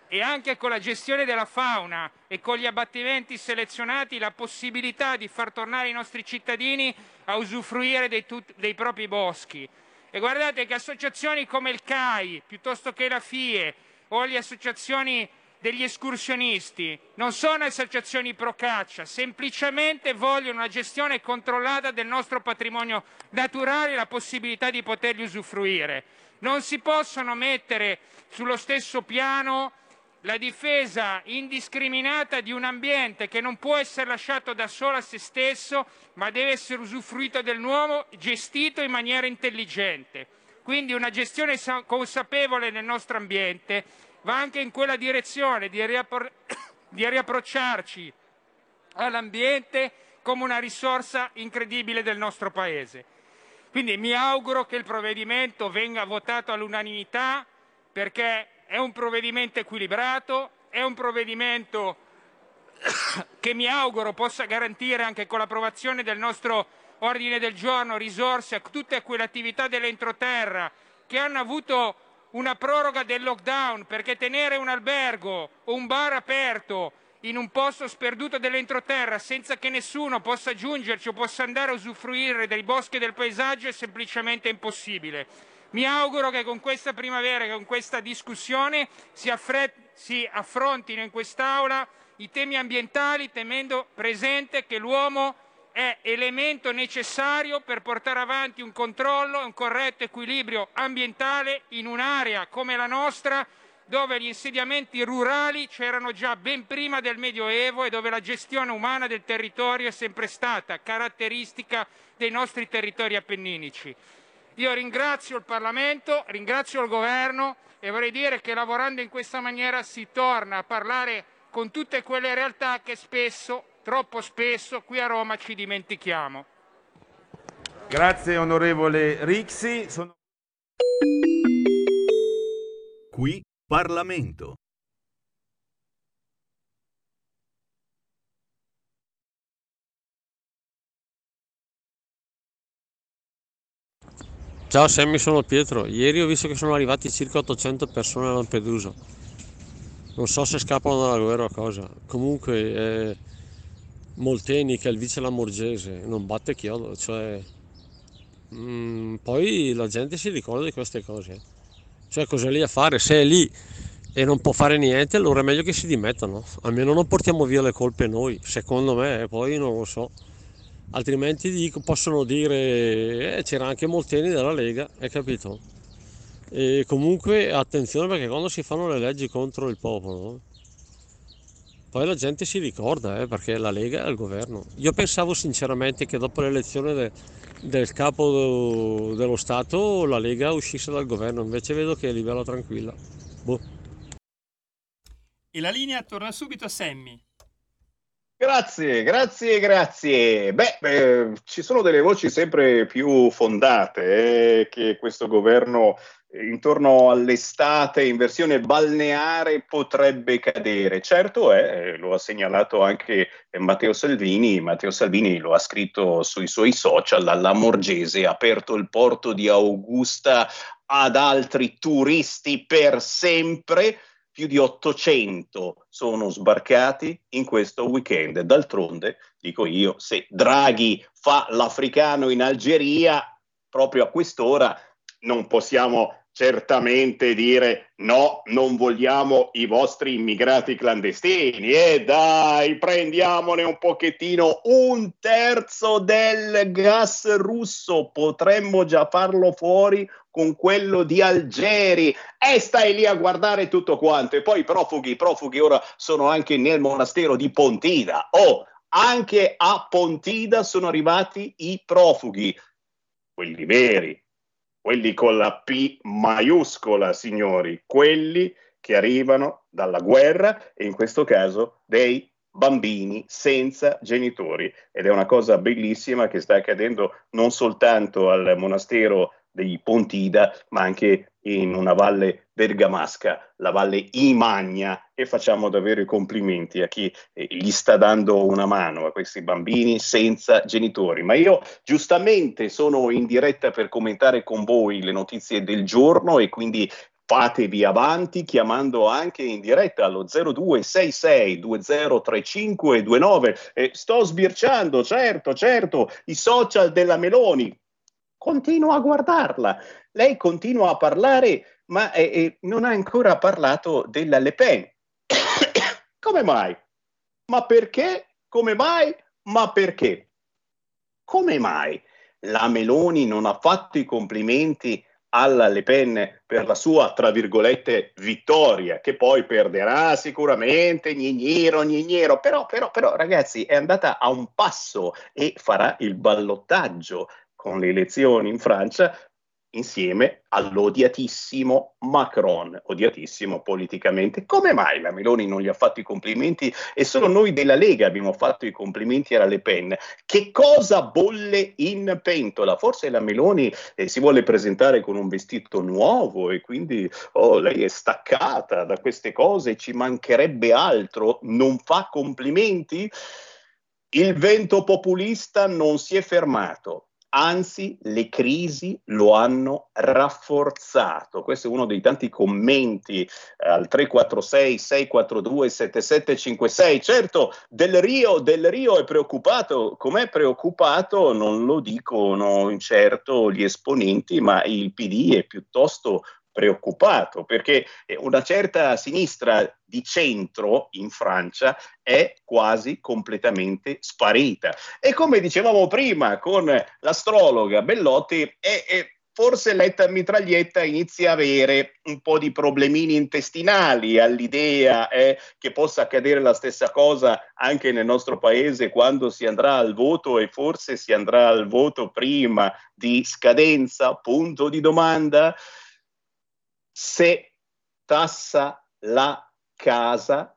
e anche con la gestione della fauna e con gli abbattimenti selezionati la possibilità di far tornare i nostri cittadini a usufruire dei, tut- dei propri boschi. E guardate che associazioni come il C A I, piuttosto che la F I E o le associazioni degli escursionisti, non sono associazioni pro caccia, semplicemente vogliono una gestione controllata del nostro patrimonio naturale e la possibilità di poterli usufruire. Non si possono mettere sullo stesso piano la difesa indiscriminata di un ambiente che non può essere lasciato da solo a se stesso, ma deve essere usufruito del nuovo, gestito in maniera intelligente. Quindi una gestione consapevole del nostro ambiente va anche in quella direzione di, riappro- di riapprocciarci all'ambiente come una risorsa incredibile del nostro Paese. Quindi mi auguro che il provvedimento venga votato all'unanimità, perché è un provvedimento equilibrato, è un provvedimento che mi auguro possa garantire anche con l'approvazione del nostro ordine del giorno risorse a tutte quelle attività dell'entroterra che hanno avuto una proroga del lockdown, perché tenere un albergo o un bar aperto in un posto sperduto dell'entroterra senza che nessuno possa giungerci o possa andare a usufruire dei boschi e del paesaggio è semplicemente impossibile. Mi auguro che con questa primavera e con questa discussione si, affre- si affrontino in quest'Aula i temi ambientali, tenendo presente che l'uomo è elemento necessario per portare avanti un controllo e un corretto equilibrio ambientale in un'area come la nostra, dove gli insediamenti rurali c'erano già ben prima del Medioevo e dove la gestione umana del territorio è sempre stata caratteristica dei nostri territori appenninici. Io ringrazio il Parlamento, ringrazio il Governo e vorrei dire che lavorando in questa maniera si torna a parlare con tutte quelle realtà che spesso, troppo spesso, qui a Roma ci dimentichiamo. Grazie onorevole Rixi. Sono... Qui Parlamento. Ciao Sammy, sono Pietro. Ieri ho visto che sono arrivati circa ottocento persone a Lampedusa. Non so se scappano dalla guerra o cosa. Comunque eh, Molteni, che è il vice Lamorgese, non batte chiodo. Cioè, mh, poi la gente si ricorda di queste cose. Cioè, cos'è lì a fare? Se è lì e non può fare niente, allora è meglio che si dimettano. Almeno non portiamo via le colpe noi, secondo me, poi non lo so. Altrimenti dico, possono dire eh, c'era anche Molteni della Lega, hai capito? E comunque attenzione, perché quando si fanno le leggi contro il popolo, poi la gente si ricorda, eh, perché la Lega è il governo. Io pensavo sinceramente che dopo l'elezione de- del capo dello Stato la Lega uscisse dal governo, invece vedo che è libera tranquilla. Boh. E la linea torna subito a Sammy. Grazie, grazie, grazie. Beh, eh, ci sono delle voci sempre più fondate eh, che questo governo intorno all'estate in versione balneare potrebbe cadere. Certo è, eh, lo ha segnalato anche Matteo Salvini, Matteo Salvini lo ha scritto sui suoi social, la Lamorgese ha aperto il porto di Augusta ad altri turisti per sempre. Più di ottocento sono sbarcati in questo weekend. D'altronde, dico io, se Draghi fa l'africano in Algeria, proprio a quest'ora non possiamo certamente dire no, non vogliamo i vostri immigrati clandestini. E dai, prendiamone un pochettino, un terzo del gas russo, potremmo già farlo fuori con quello di Algeri, e stai lì a guardare tutto quanto. E poi i profughi, i profughi ora sono anche nel monastero di Pontida. Oh, anche a Pontida sono arrivati i profughi, quelli veri, quelli con la P maiuscola, signori, quelli che arrivano dalla guerra, e in questo caso dei bambini senza genitori. Ed è una cosa bellissima che sta accadendo non soltanto al monastero dei Pontida, ma anche in una valle bergamasca, la valle Imagna, e facciamo davvero i complimenti a chi eh, gli sta dando una mano, a questi bambini senza genitori. Ma io giustamente sono in diretta per commentare con voi le notizie del giorno, e quindi fatevi avanti chiamando anche in diretta allo zero due sei sei due zero tre cinque due nove. Eh, sto sbirciando, certo, certo, i social della Meloni. Continua a guardarla, lei continua a parlare, ma eh, eh, non ha ancora parlato della Le Pen. Come mai? Ma perché? Come mai? Ma perché? Come mai la Meloni non ha fatto i complimenti alla Le Pen per la sua, tra virgolette, vittoria, che poi perderà sicuramente, gnignero, gnignero, però, però, però, ragazzi, è andata a un passo e farà il ballottaggio con le elezioni in Francia, insieme all'odiatissimo Macron, odiatissimo politicamente. Come mai la Meloni non gli ha fatto i complimenti e solo noi della Lega abbiamo fatto i complimenti alla Le Pen? Che cosa bolle in pentola? Forse la Meloni eh, si vuole presentare con un vestito nuovo e quindi oh, lei è staccata da queste cose, ci mancherebbe altro, non fa complimenti? Il vento populista non si è fermato. Anzi, le crisi lo hanno rafforzato. Questo è uno dei tanti commenti al tre quattro sei sei quattro due sette sette cinque sei. Certo, Del Rio, Del Rio è preoccupato. Com'è preoccupato? Non lo dicono certo gli esponenti, ma il P D è piuttosto preoccupato, perché una certa sinistra di centro in Francia è quasi completamente sparita. E come dicevamo prima con l'astrologa Bellotti, è, è forse Letta Mitraglietta inizia a avere un po' di problemini intestinali all'idea eh, che possa accadere la stessa cosa anche nel nostro paese quando si andrà al voto, e forse si andrà al voto prima di scadenza, punto di domanda. Se tassa la casa,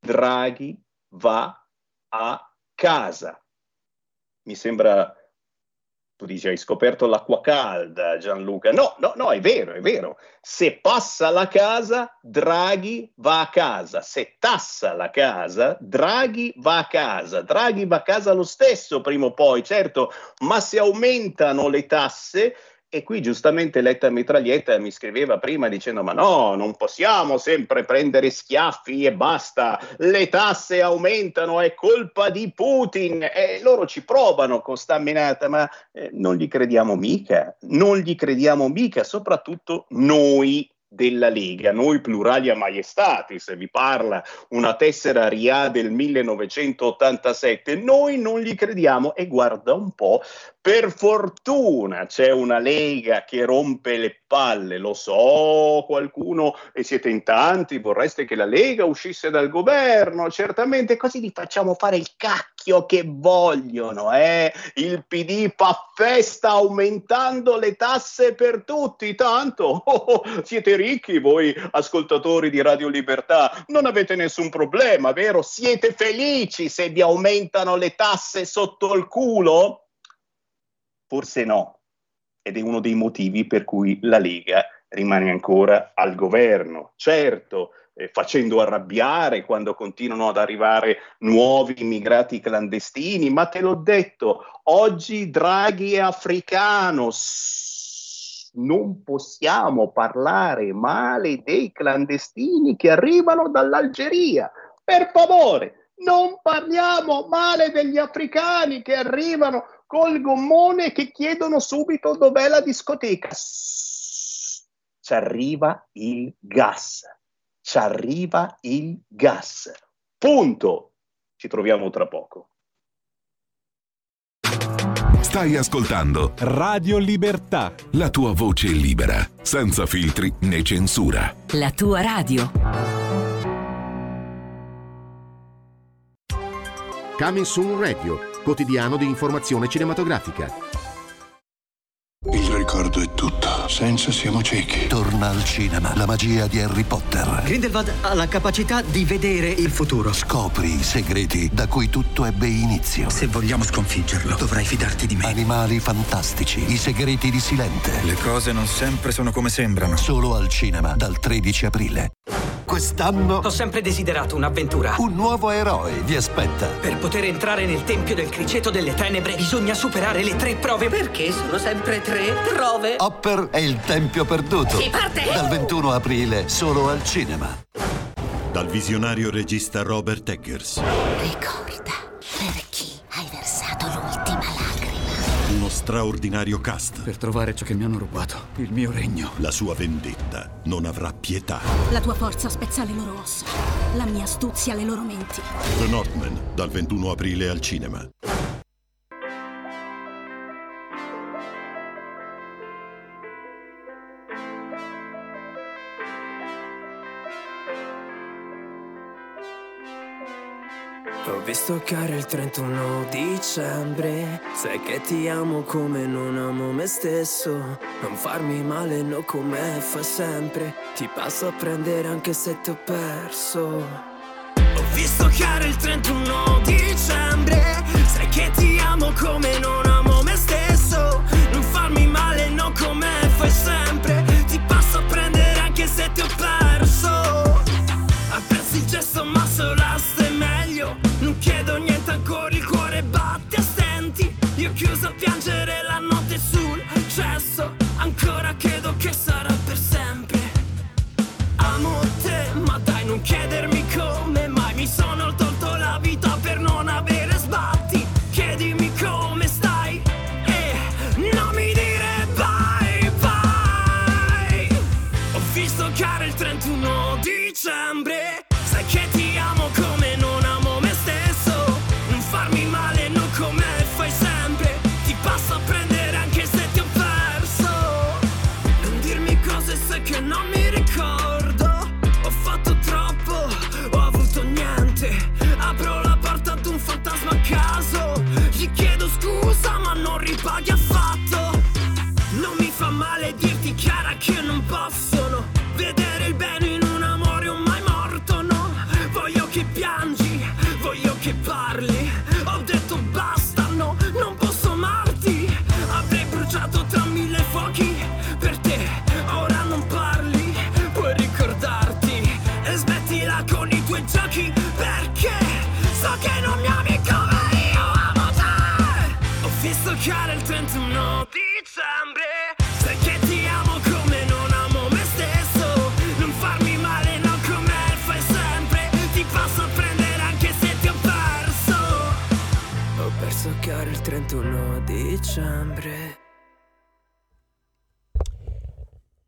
Draghi va a casa. Mi sembra, tu dici, hai scoperto l'acqua calda, Gianluca. No, no, no, è vero, è vero. Se passa la casa, Draghi va a casa. Se tassa la casa, Draghi va a casa. Draghi va a casa lo stesso, prima o poi, certo, ma se aumentano le tasse. E qui giustamente Letta Mitraglietta mi scriveva prima dicendo: ma no, non possiamo sempre prendere schiaffi e basta, le tasse aumentano, è colpa di Putin, e loro ci provano con sta menata, ma eh, non gli crediamo mica, non gli crediamo mica, soprattutto noi della Lega, noi pluralia maiestatis, se vi parla una tessera R I A del millenovecentottantasette, noi non gli crediamo. E guarda un po', Per fortuna c'è una Lega che rompe le palle, lo so, qualcuno, e siete in tanti, vorreste che la Lega uscisse dal governo, certamente, così li facciamo fare il cacchio che vogliono, eh? Il P D fa festa aumentando le tasse per tutti, tanto oh, oh, siete ricchi voi ascoltatori di Radio Libertà, non avete nessun problema, vero? Siete felici se vi aumentano le tasse sotto il culo? Forse no, ed è uno dei motivi per cui la Lega rimane ancora al governo. Certo, eh, facendo arrabbiare quando continuano ad arrivare nuovi immigrati clandestini, ma te l'ho detto, oggi Draghi è africano, non possiamo parlare male dei clandestini che arrivano dall'Algeria, per favore, non parliamo male degli africani che arrivano col gommone, che chiedono subito dov'è la discoteca. Ci arriva il gas, ci arriva il gas. Punto. Ci troviamo tra poco. Stai ascoltando Radio Libertà, la tua voce libera, senza filtri né censura. La tua radio. Coming Soon Radio, quotidiano di informazione cinematografica. Il ricordo è tutto, senza siamo ciechi. Torna al cinema la magia di Harry Potter. Grindelwald ha la capacità di vedere il futuro. Scopri i segreti da cui tutto ebbe inizio. Se vogliamo sconfiggerlo, dovrai fidarti di me. Animali fantastici, i segreti di Silente. Le cose non sempre sono come sembrano. Solo al cinema, dal tredici aprile. Quest'anno ho sempre desiderato un'avventura. Un nuovo eroe vi aspetta. Per poter entrare nel tempio del criceto delle tenebre bisogna superare le tre prove. Perché sono sempre tre prove? Hopper è il tempio perduto. Si parte! Dal ventuno aprile solo al cinema. Dal visionario regista Robert Eggers. Ricorda per chi hai versato l'ultima lacrima. Uno straordinario cast. Per trovare ciò che mi hanno rubato, il mio regno. La sua vendetta non avrà pietà. La tua forza spezza le loro ossa, la mia astuzia le loro menti. The Northman, dal ventuno aprile al cinema. Ho visto caro il trentuno dicembre. Sai che ti amo come non amo me stesso. Non farmi male, no, come fa sempre. Ti passo a prendere anche se ti ho perso. Ho visto caro il trentuno dicembre. Sai che ti amo come non amo me stesso. Non farmi male, no, come fai sempre. Ti passo a prendere anche se ti ho perso. Apprezzo il gesto ma solaste è meglio. Non chiedo niente ancora, il cuore batte a stenti. Io chiuso a piangere la notte sul cesso. Ancora credo che sarà per sempre. Amo te, ma dai non chiedermi come mai. Mi sono tolto la vita per non avere sbatti. Chiedimi come stai e non mi dire bye bye. Ho visto cara il trentuno dicembre. Sai che ti amo come non amo me stesso. Non farmi male, non come fai sempre. Ti passo a prendere anche se ti ho perso. Non dirmi cose se che non mi ricordo. Ho fatto troppo, ho avuto niente. Apro la porta ad un fantasma a caso. Gli chiedo scusa ma non ripaghi affatto. Non mi fa male dirti chiara che non possono vedere il bene in un amore ormai. Che piangi, voglio che parli. Ho detto basta, no, non posso amarti. Avrei bruciato tra mille fuochi per te, ora non parli. Puoi ricordarti e smettila con i tuoi giochi, perché so che non mi ami come io amo te. Ho visto chiaro il trentuno dicembre. Sai che ti amo come non amo me stesso. Non farmi male, no, come fai sempre. Ti passo a prendere anche se ti ho perso. Ho perso caro il trentuno dicembre.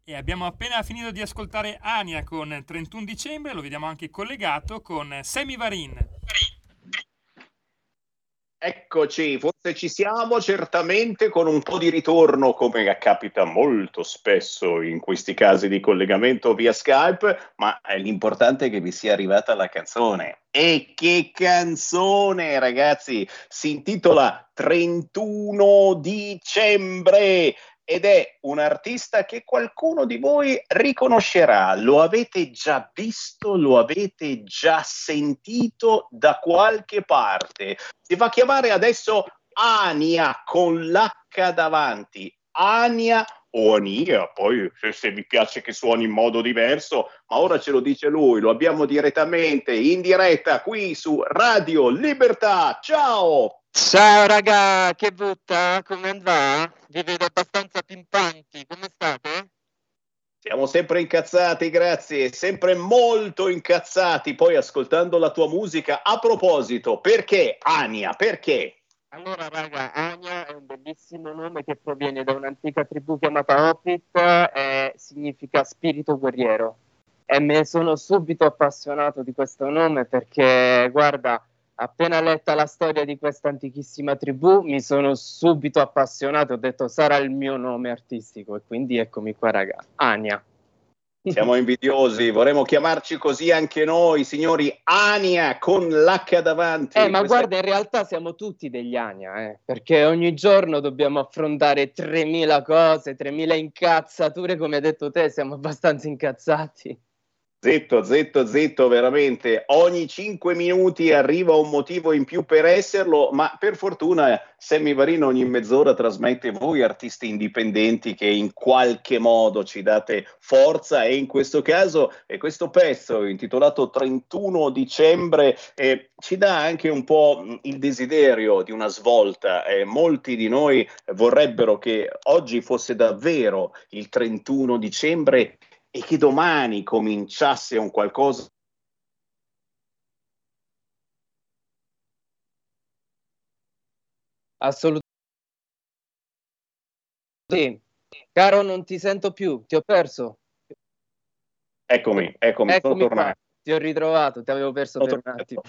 E abbiamo appena finito di ascoltare Hania con trentuno dicembre. Lo vediamo anche collegato con Sammy Varin. Eccoci, forse ci siamo, certamente con un po' di ritorno, come capita molto spesso in questi casi di collegamento via Skype, ma l'importante è che vi sia arrivata la canzone. E che canzone, ragazzi! Si intitola trentuno dicembre ed è un artista che qualcuno di voi riconoscerà. Lo avete già visto, lo avete già sentito da qualche parte. Si va a chiamare adesso Hania con l'H davanti. Hania o Hania, poi se, se vi piace che suoni in modo diverso, ma ora ce lo dice lui, lo abbiamo direttamente in diretta qui su Radio Libertà. Ciao! Ciao raga, che butta, come va? Vi vedo abbastanza pimpanti, come state? Siamo sempre incazzati, grazie, sempre molto incazzati, poi ascoltando la tua musica. A proposito, perché Hania? Perché? Allora raga, Hania è un bellissimo nome che proviene da un'antica tribù chiamata Opit e significa spirito guerriero. E mi sono subito appassionato di questo nome perché, guarda, appena letta la storia di questa antichissima tribù, mi sono subito appassionato, ho detto sarà il mio nome artistico e quindi eccomi qua raga, Hania. Siamo invidiosi, vorremmo chiamarci così anche noi, signori, Hania con l'H davanti. Eh, ma questa... guarda, in realtà siamo tutti degli Hania, eh, perché ogni giorno dobbiamo affrontare tremila cose, tremila incazzature, come hai detto te, siamo abbastanza incazzati. Zitto, zitto, zitto, veramente. Ogni cinque minuti arriva un motivo in più per esserlo, ma per fortuna Sammy Varin ogni mezz'ora trasmette voi artisti indipendenti che in qualche modo ci date forza e in questo caso e questo pezzo intitolato trentuno dicembre eh, ci dà anche un po' il desiderio di una svolta. Eh, molti di noi vorrebbero che oggi fosse davvero il trentuno dicembre e che domani cominciasse un qualcosa assolutamente. Sì. Caro, non ti sento più, ti ho perso. Eccomi, eccomi, eccomi sono tornato. Qua. Ti ho ritrovato, ti avevo perso sono per tornato. Un attimo.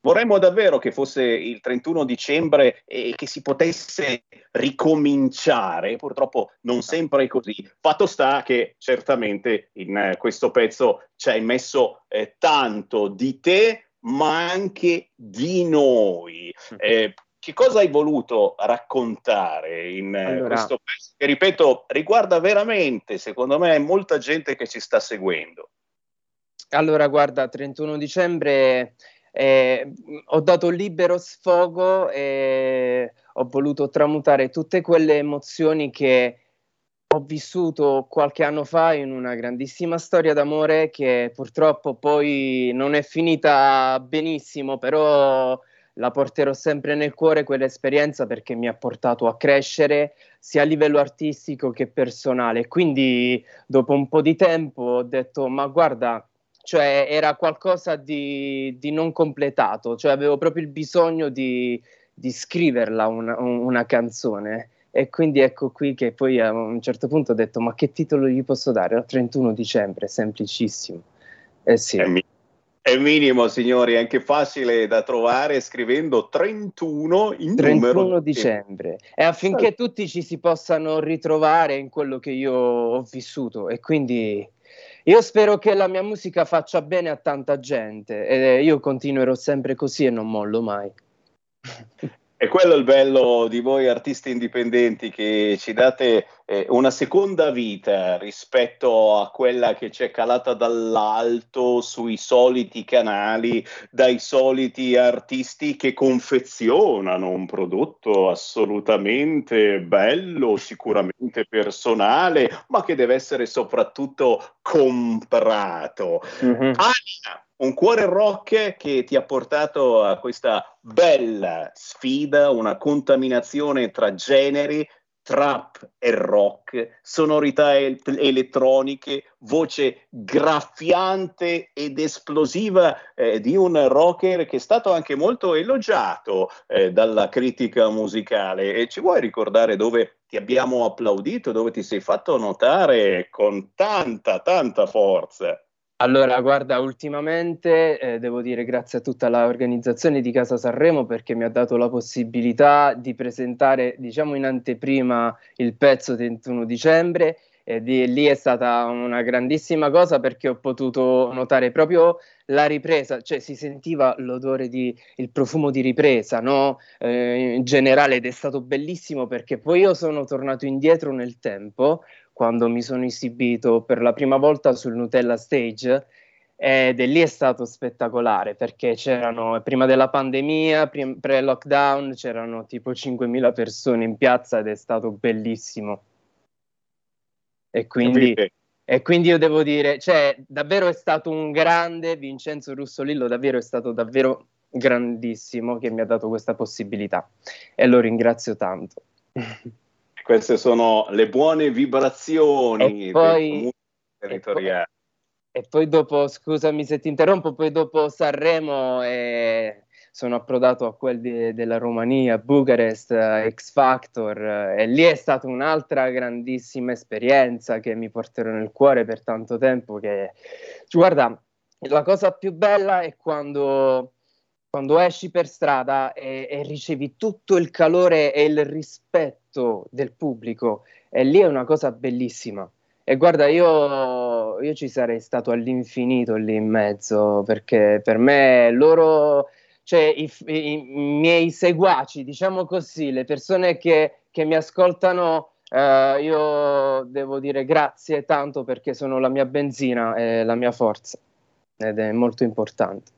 Vorremmo davvero che fosse il trentuno dicembre e che si potesse ricominciare, purtroppo non sempre è così. Fatto sta che certamente in questo pezzo ci hai messo eh, tanto di te, ma anche di noi. Eh, che cosa hai voluto raccontare in allora, questo pezzo? Che ripeto, riguarda veramente, secondo me, molta gente che ci sta seguendo. Allora, guarda, trentuno dicembre... Eh, ho dato libero sfogo e ho voluto tramutare tutte quelle emozioni che ho vissuto qualche anno fa in una grandissima storia d'amore che purtroppo poi non è finita benissimo, però la porterò sempre nel cuore quell'esperienza perché mi ha portato a crescere sia a livello artistico che personale. Quindi dopo un po' di tempo ho detto ma guarda, cioè era qualcosa di, di non completato, cioè avevo proprio il bisogno di, di scriverla una, una canzone e quindi ecco qui che poi a un certo punto ho detto ma che titolo gli posso dare? trentuno dicembre, semplicissimo. Eh sì. È, mi- è minimo signori, è anche facile da trovare scrivendo trentuno in trentuno dicembre. E affinché sì, tutti ci si possano ritrovare in quello che io ho vissuto e quindi... Io spero che la mia musica faccia bene a tanta gente e io continuerò sempre così e non mollo mai. E quello è il bello di voi artisti indipendenti che ci date eh, una seconda vita rispetto a quella che c'è calata dall'alto sui soliti canali, dai soliti artisti che confezionano un prodotto assolutamente bello, sicuramente personale, ma che deve essere soprattutto comprato. Mm-hmm. Hania, un cuore rock che ti ha portato a questa bella sfida, una contaminazione tra generi, trap e rock, sonorità el- elettroniche, voce graffiante ed esplosiva eh, di un rocker che è stato anche molto elogiato eh, dalla critica musicale. E ci vuoi ricordare dove ti abbiamo applaudito, dove ti sei fatto notare con tanta, tanta forza? Allora, guarda, ultimamente eh, devo dire grazie a tutta l'organizzazione di Casa Sanremo, perché mi ha dato la possibilità di presentare, diciamo, in anteprima il pezzo trentuno dicembre, e di, lì è stata una grandissima cosa, perché ho potuto notare proprio la ripresa, cioè si sentiva l'odore, di, il profumo di ripresa, no? Eh, in generale, ed è stato bellissimo, perché poi io sono tornato indietro nel tempo, quando mi sono esibito per la prima volta sul Nutella Stage, ed è lì è stato spettacolare, perché c'erano, prima della pandemia, pre-lockdown, c'erano tipo cinquemila persone in piazza, ed è stato bellissimo. E quindi, e quindi io devo dire, cioè, davvero è stato un grande Vincenzo Russolillo, davvero è stato davvero grandissimo, che mi ha dato questa possibilità, e lo ringrazio tanto. Queste sono le buone vibrazioni territoriali. E poi, e poi dopo, scusami se ti interrompo, poi dopo Sanremo eh, sono approdato a quel de, della Romania, Bucarest, eh, X Factor, eh, e lì è stata un'altra grandissima esperienza che mi porterò nel cuore per tanto tempo. Che, guarda, la cosa più bella è quando... Quando esci per strada e, e ricevi tutto il calore e il rispetto del pubblico, e lì è una cosa bellissima. E guarda, io, io ci sarei stato all'infinito lì in mezzo, perché per me loro, cioè i, i, i miei seguaci, diciamo così, le persone che, che mi ascoltano, eh, io devo dire grazie tanto, perché sono la mia benzina e la mia forza, ed è molto importante.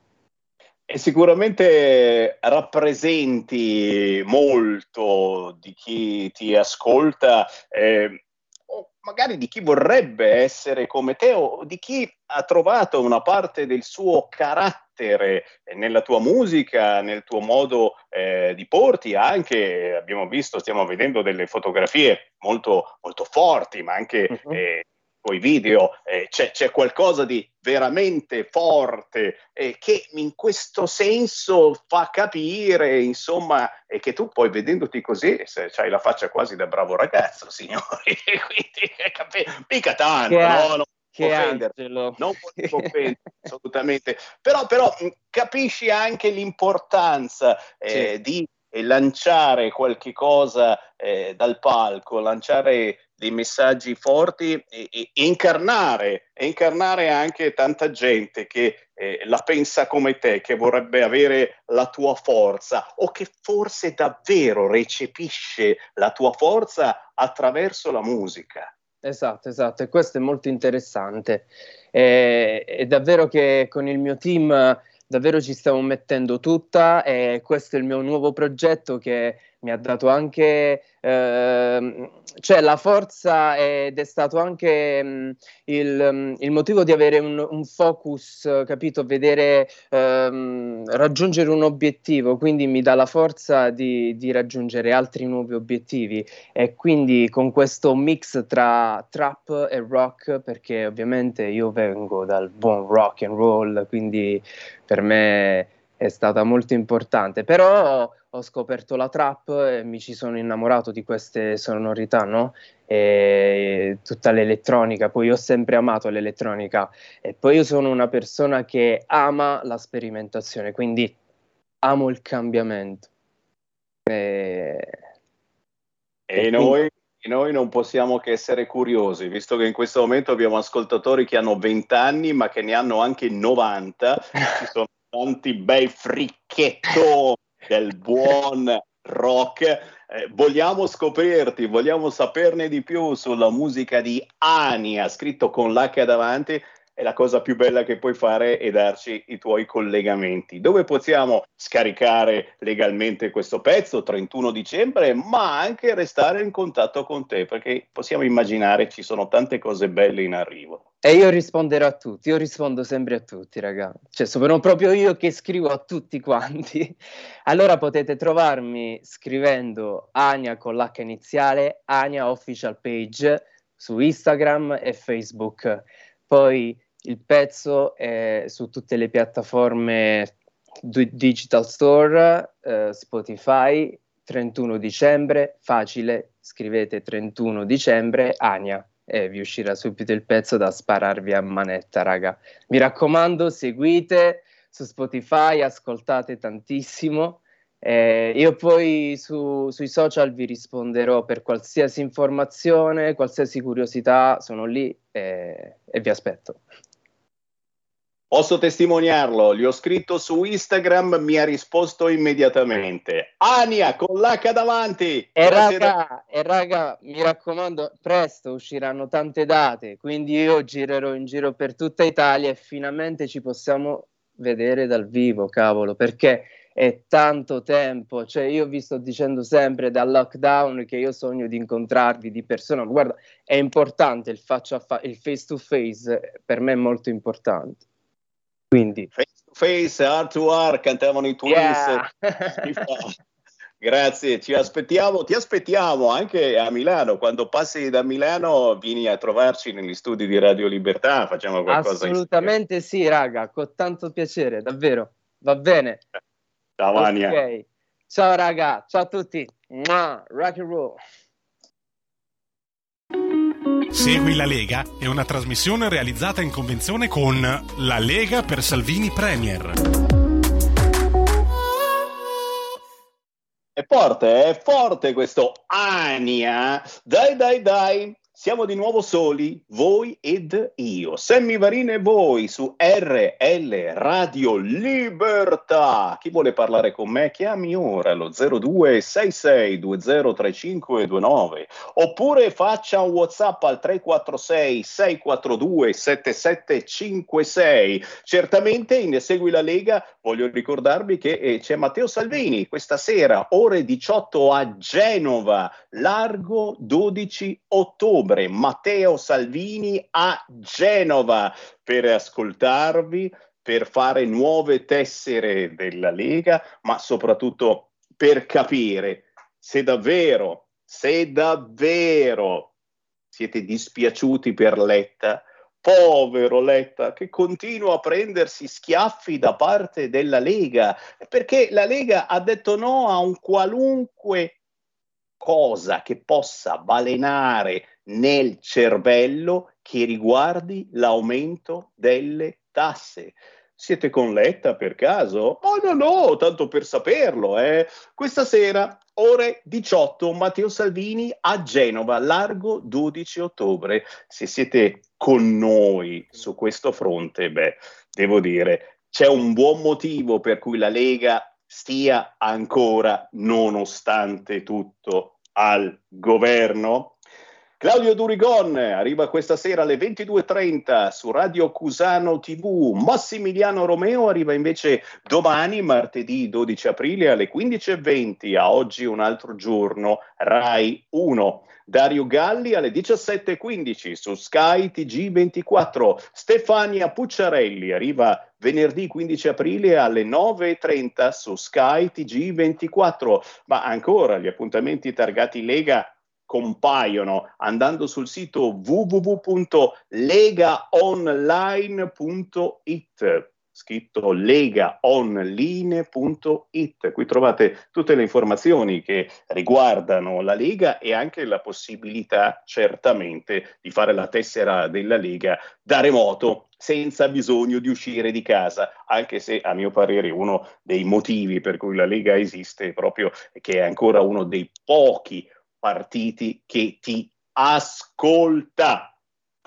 E sicuramente rappresenti molto di chi ti ascolta, eh, o magari di chi vorrebbe essere come te, o di chi ha trovato una parte del suo carattere nella tua musica, nel tuo modo eh, di porti. Anche, abbiamo visto, stiamo vedendo delle fotografie molto, molto forti, ma anche... Uh-huh. eh, coi video, eh, c'è, c'è qualcosa di veramente forte eh, che in questo senso fa capire, insomma, eh, che tu poi, vedendoti così, hai la faccia quasi da bravo ragazzo, signori, quindi eh, cap- mica tanto, che no? Non che Angelo. Non posso offendere, assolutamente, però, però capisci anche l'importanza eh, sì. di eh, lanciare qualche cosa eh, dal palco, lanciare dei messaggi forti e, e incarnare, e incarnare anche tanta gente che eh, la pensa come te, che vorrebbe avere la tua forza, o che forse davvero recepisce la tua forza attraverso la musica. Esatto, esatto, e questo è molto interessante. È, è davvero che con il mio team davvero ci stiamo mettendo tutta, e questo è il mio nuovo progetto che mi ha dato anche eh, cioè la forza, ed è stato anche mh, il, mh, il motivo di avere un, un focus, capito? Vedere, ehm, raggiungere un obiettivo, quindi mi dà la forza di, di raggiungere altri nuovi obiettivi, e quindi con questo mix tra trap e rock, perché ovviamente io vengo dal buon rock and roll, quindi per me è stata molto importante. Però ho scoperto la trap e mi ci sono innamorato di queste sonorità, no? E tutta l'elettronica, poi ho sempre amato l'elettronica, e poi io sono una persona che ama la sperimentazione, quindi amo il cambiamento. E, e, e noi... Quindi... E noi non possiamo che essere curiosi, visto che in questo momento abbiamo ascoltatori che hanno venti anni, ma che ne hanno anche novanta. Ci sono tanti bei fricchettoni del buon rock. Eh, vogliamo scoprirti, vogliamo saperne di più sulla musica di Hania, scritto con l'H davanti. E la cosa più bella che puoi fare è darci i tuoi collegamenti. Dove possiamo scaricare legalmente questo pezzo, trentuno dicembre, ma anche restare in contatto con te, perché possiamo immaginare ci sono tante cose belle in arrivo. E io risponderò a tutti, io rispondo sempre a tutti, ragazzi. Cioè, sono proprio io che scrivo a tutti quanti. Allora potete trovarmi scrivendo Hania con l'H iniziale, Hania Official Page, su Instagram e Facebook. Poi il pezzo è su tutte le piattaforme digital store, eh, Spotify, trentuno dicembre, facile, scrivete trentuno dicembre, Hania, e vi uscirà subito il pezzo da spararvi a manetta, raga. Mi raccomando, seguite su Spotify, ascoltate tantissimo. Eh, io poi su, sui social vi risponderò per qualsiasi informazione, qualsiasi curiosità, sono lì e, e vi aspetto. Posso testimoniarlo, gli ho scritto su Instagram, mi ha risposto immediatamente. Hania con l'H davanti. E raga, e raga, mi raccomando, presto usciranno tante date, quindi io girerò in giro per tutta Italia e finalmente ci possiamo vedere dal vivo, cavolo, perché è tanto tempo, cioè io vi sto dicendo sempre dal lockdown che io sogno di incontrarvi di persona. Guarda, è importante il faccia a fa- il face to face, per me è molto importante. Quindi face to face, heart to heart, cantavano i Twins. Yeah. Grazie, ci aspettiamo, ti aspettiamo anche a Milano. Quando passi da Milano vieni a trovarci negli studi di Radio Libertà, facciamo qualcosa. Assolutamente in sì, raga, con tanto piacere, davvero. Va bene. Ciao, Hania. Okay. Ciao raga, ciao a tutti. Mua, rock and roll. Segui la Lega è una trasmissione realizzata in convenzione con La Lega per Salvini Premier. È forte, è forte questo Hania. Dai, dai, dai. Siamo di nuovo soli, voi ed io. Sammy Varin e voi su R L Radio Libertà. Chi vuole parlare con me chiami ora allo zero due sei sei due zero tre cinque due nove oppure faccia un WhatsApp al tre quattro sei sei quattro due sette sette cinque sei. Certamente in Segui la Lega voglio ricordarvi che eh, c'è Matteo Salvini questa sera ore diciotto a Genova, largo dodici ottobre. Matteo Salvini a Genova per ascoltarvi, per fare nuove tessere della Lega, ma soprattutto per capire se davvero, se davvero siete dispiaciuti per Letta, povero Letta che continua a prendersi schiaffi da parte della Lega, perché la Lega ha detto no a un qualunque cosa che possa balenare nel cervello che riguardi l'aumento delle tasse. Siete con Letta per caso? Oh no no, tanto per saperlo, eh. Questa sera ore diciotto Matteo Salvini a Genova, largo dodici ottobre. Se siete con noi su questo fronte, beh, devo dire, c'è un buon motivo per cui la Lega stia ancora, nonostante tutto, al governo. Claudio Durigon arriva questa sera alle ventidue e trenta su Radio Cusano tivù. Massimiliano Romeo arriva invece domani, martedì dodici aprile alle quindici e venti, a Oggi un altro giorno, Rai uno. Dario Galli alle diciassette e quindici su Sky T G ventiquattro. Stefania Pucciarelli arriva venerdì quindici aprile alle nove e trenta su Sky T G ventiquattro. Ma ancora gli appuntamenti targati Lega compaiono andando sul sito w w w punto lega online punto it. Scritto legaonline punto it. Qui trovate tutte le informazioni che riguardano la Lega e anche la possibilità certamente di fare la tessera della Lega da remoto senza bisogno di uscire di casa, anche se a mio parere uno dei motivi per cui la Lega esiste è proprio che è ancora uno dei pochi partiti che ti ascolta.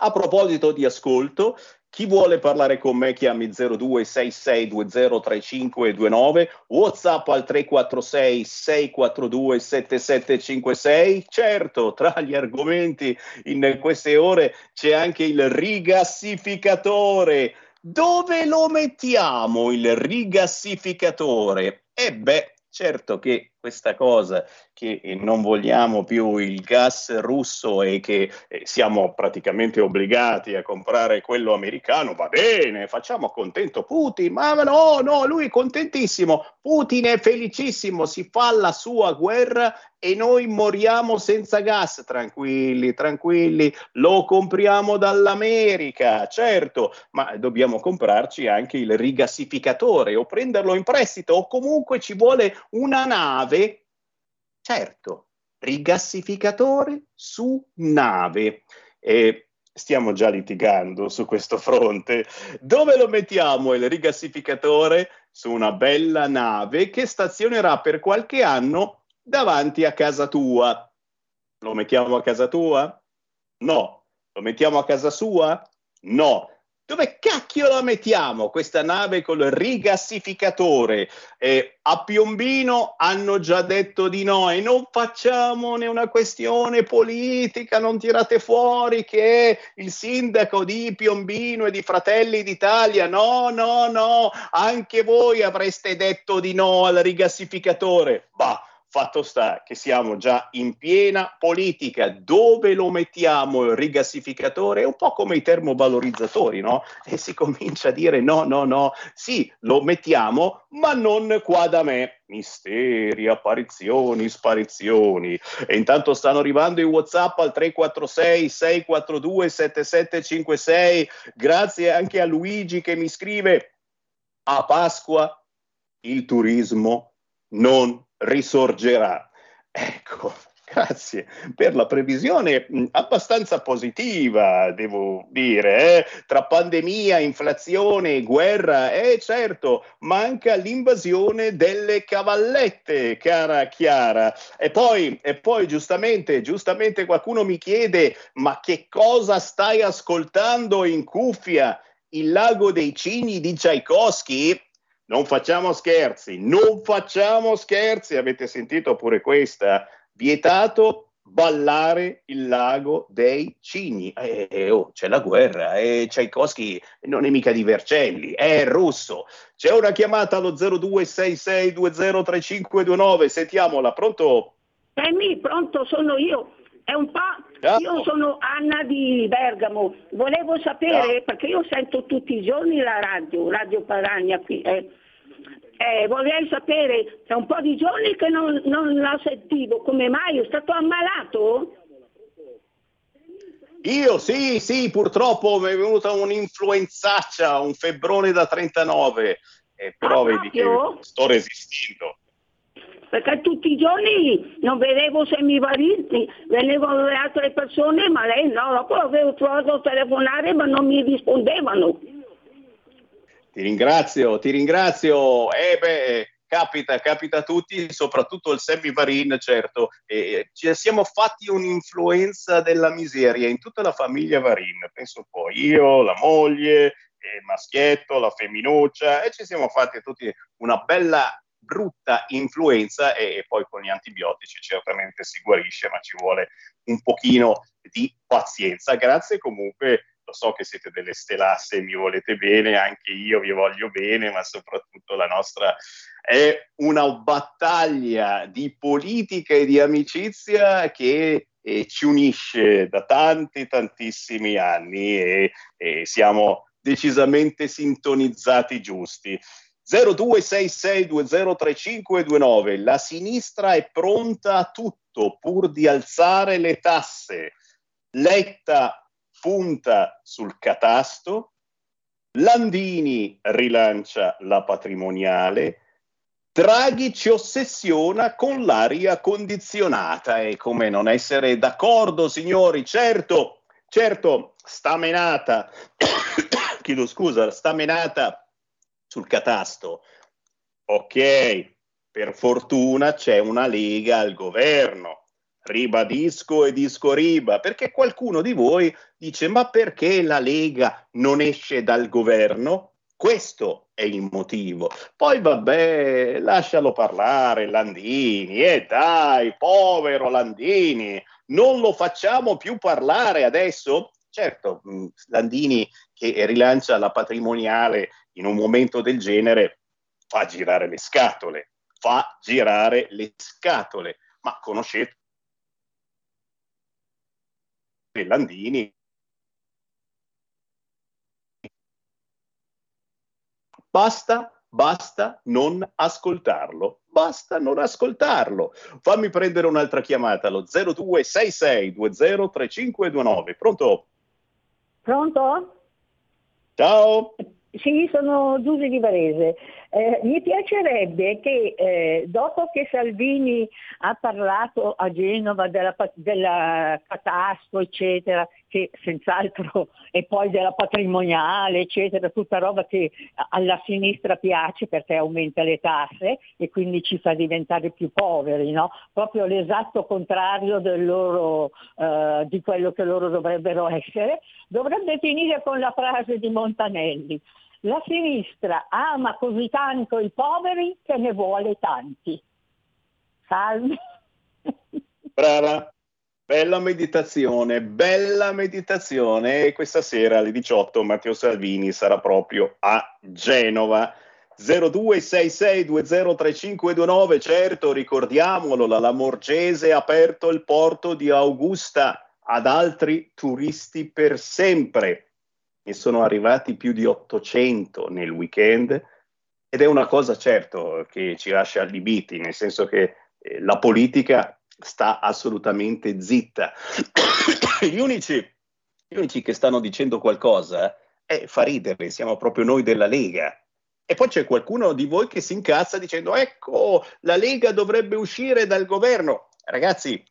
A proposito di ascolto, chi vuole parlare con me chiami zero due sei sei due zero tre cinque due nove, WhatsApp al tre quattro sei sei quattro due sette sette cinque sei. Certo, tra gli argomenti in queste ore c'è anche il rigassificatore. Dove lo mettiamo il rigassificatore? E beh, certo che questa cosa che non vogliamo più il gas russo e che siamo praticamente obbligati a comprare quello americano, va bene, facciamo contento Putin, ma no, no, lui è contentissimo, Putin è felicissimo, si fa la sua guerra e noi moriamo senza gas, tranquilli, tranquilli, lo compriamo dall'America, certo, ma dobbiamo comprarci anche il rigassificatore o prenderlo in prestito o comunque ci vuole una nave. Certo, rigassificatore su nave. e stiamo già litigando su questo fronte. Dove lo mettiamo il rigassificatore? Su una bella nave che stazionerà per qualche anno davanti a casa tua. Lo mettiamo a casa tua? No. Lo mettiamo a casa sua? No. Dove cacchio la mettiamo questa nave col rigassificatore? Eh, a Piombino hanno già detto di no e non facciamone una questione politica, non tirate fuori che il sindaco di Piombino e di Fratelli d'Italia, no, no, no, anche voi avreste detto di no al rigassificatore. Bah, fatto sta che siamo già in piena politica. Dove lo mettiamo il rigassificatore? È un po' come i termovalorizzatori, no? E si comincia a dire no, no, no, sì, lo mettiamo, ma non qua da me. Misteri, apparizioni, sparizioni. E intanto stanno arrivando i WhatsApp al tre quattro sei sei quattro due sette sette cinque sei. Grazie anche a Luigi che mi scrive: a Pasqua il turismo non risorgerà. Ecco, grazie per la previsione abbastanza positiva, devo dire, eh? Tra pandemia, inflazione, guerra, eh certo, manca l'invasione delle cavallette, cara Chiara. E poi, e poi giustamente, giustamente qualcuno mi chiede: ma che cosa stai ascoltando in cuffia? Il Lago dei Cigni di Tchaikovsky? Non facciamo scherzi, non facciamo scherzi, avete sentito pure questa? Vietato ballare il Lago dei Cigni. Eh, eh, oh, c'è la guerra, eh, Tchaikovsky non è mica di Vercelli, è russo. C'è una chiamata allo zero due sei sei due zero tre cinque due nove, sentiamola, pronto? Sammy, pronto, sono io, è un po'... Io sono Anna di Bergamo, volevo sapere, perché io sento tutti i giorni la radio, Radio Padania qui, eh, eh, vorrei sapere, da un po' di giorni che non, non la sentivo, come mai? È stato ammalato? Io sì, sì, purtroppo mi è venuta un'influenzaccia, un febbrone da trentanove, eh, però vedi che sto resistendo. Perché tutti i giorni non vedevo Sammy Varin, venivano le altre persone, ma lei no, dopo avevo provato a telefonare ma non mi rispondevano. Ti ringrazio, ti ringrazio. Eh beh, capita, capita a tutti, soprattutto il Sammy Varin, certo. Eh, ci siamo fatti un'influenza della miseria in tutta la famiglia Varin, penso poi io, la moglie, il maschietto, la femminuccia, e ci siamo fatti tutti una bella brutta influenza, e poi con gli antibiotici certamente si guarisce, ma ci vuole un pochino di pazienza. Grazie comunque, lo so che siete delle stelasse, mi volete bene, anche io vi voglio bene, ma soprattutto la nostra è una battaglia di politica e di amicizia che eh, ci unisce da tanti tantissimi anni e, e siamo decisamente sintonizzati giusti. zero due sei sei due zero tre cinque due nove, la sinistra è pronta a tutto pur di alzare le tasse. Letta punta sul catasto, Landini rilancia la patrimoniale, Draghi ci ossessiona con l'aria condizionata. E come non essere d'accordo, signori? Certo, certo, stamenata, chiedo scusa, stamenata sul catasto. Ok, per fortuna c'è una Lega al governo, ribadisco e disco riba, perché qualcuno di voi dice: ma perché la Lega non esce dal governo? Questo è il motivo. Poi vabbè, lascialo parlare Landini, e eh dai, povero Landini, non lo facciamo più parlare adesso? Certo, Landini che rilancia la patrimoniale in un momento del genere fa girare le scatole, fa girare le scatole, ma conoscete Landini? Basta, basta non ascoltarlo, basta non ascoltarlo. Fammi prendere un'altra chiamata allo zero due sei sei due zero tre cinque due nove, pronto? Pronto? Ciao. Sì, sono Giulia di Varese. Eh, mi piacerebbe che eh, dopo che Salvini ha parlato a Genova della, della catastrofe, eccetera, che senz'altro, e poi della patrimoniale, eccetera, tutta roba che alla sinistra piace perché aumenta le tasse e quindi ci fa diventare più poveri, no? Proprio l'esatto contrario del loro, eh, di quello che loro dovrebbero essere. Dovrebbe finire con la frase di Montanelli: la sinistra ama così tanto i poveri che ne vuole tanti. Salve. Brava, bella meditazione, bella meditazione. E questa sera alle diciotto Matteo Salvini sarà proprio a Genova. zero due sei sei due zero tre cinque due nove, certo, ricordiamolo, la Lamorgese ha aperto il porto di Augusta ad altri turisti per sempre. Ne sono arrivati più di ottocento nel weekend, ed è una cosa, certo, che ci lascia allibiti, nel senso che eh, la politica sta assolutamente zitta. gli, unici, gli unici che stanno dicendo qualcosa eh, fa ridere, siamo proprio noi della Lega. E poi c'è qualcuno di voi che si incazza dicendo: ecco, la Lega dovrebbe uscire dal governo. Ragazzi,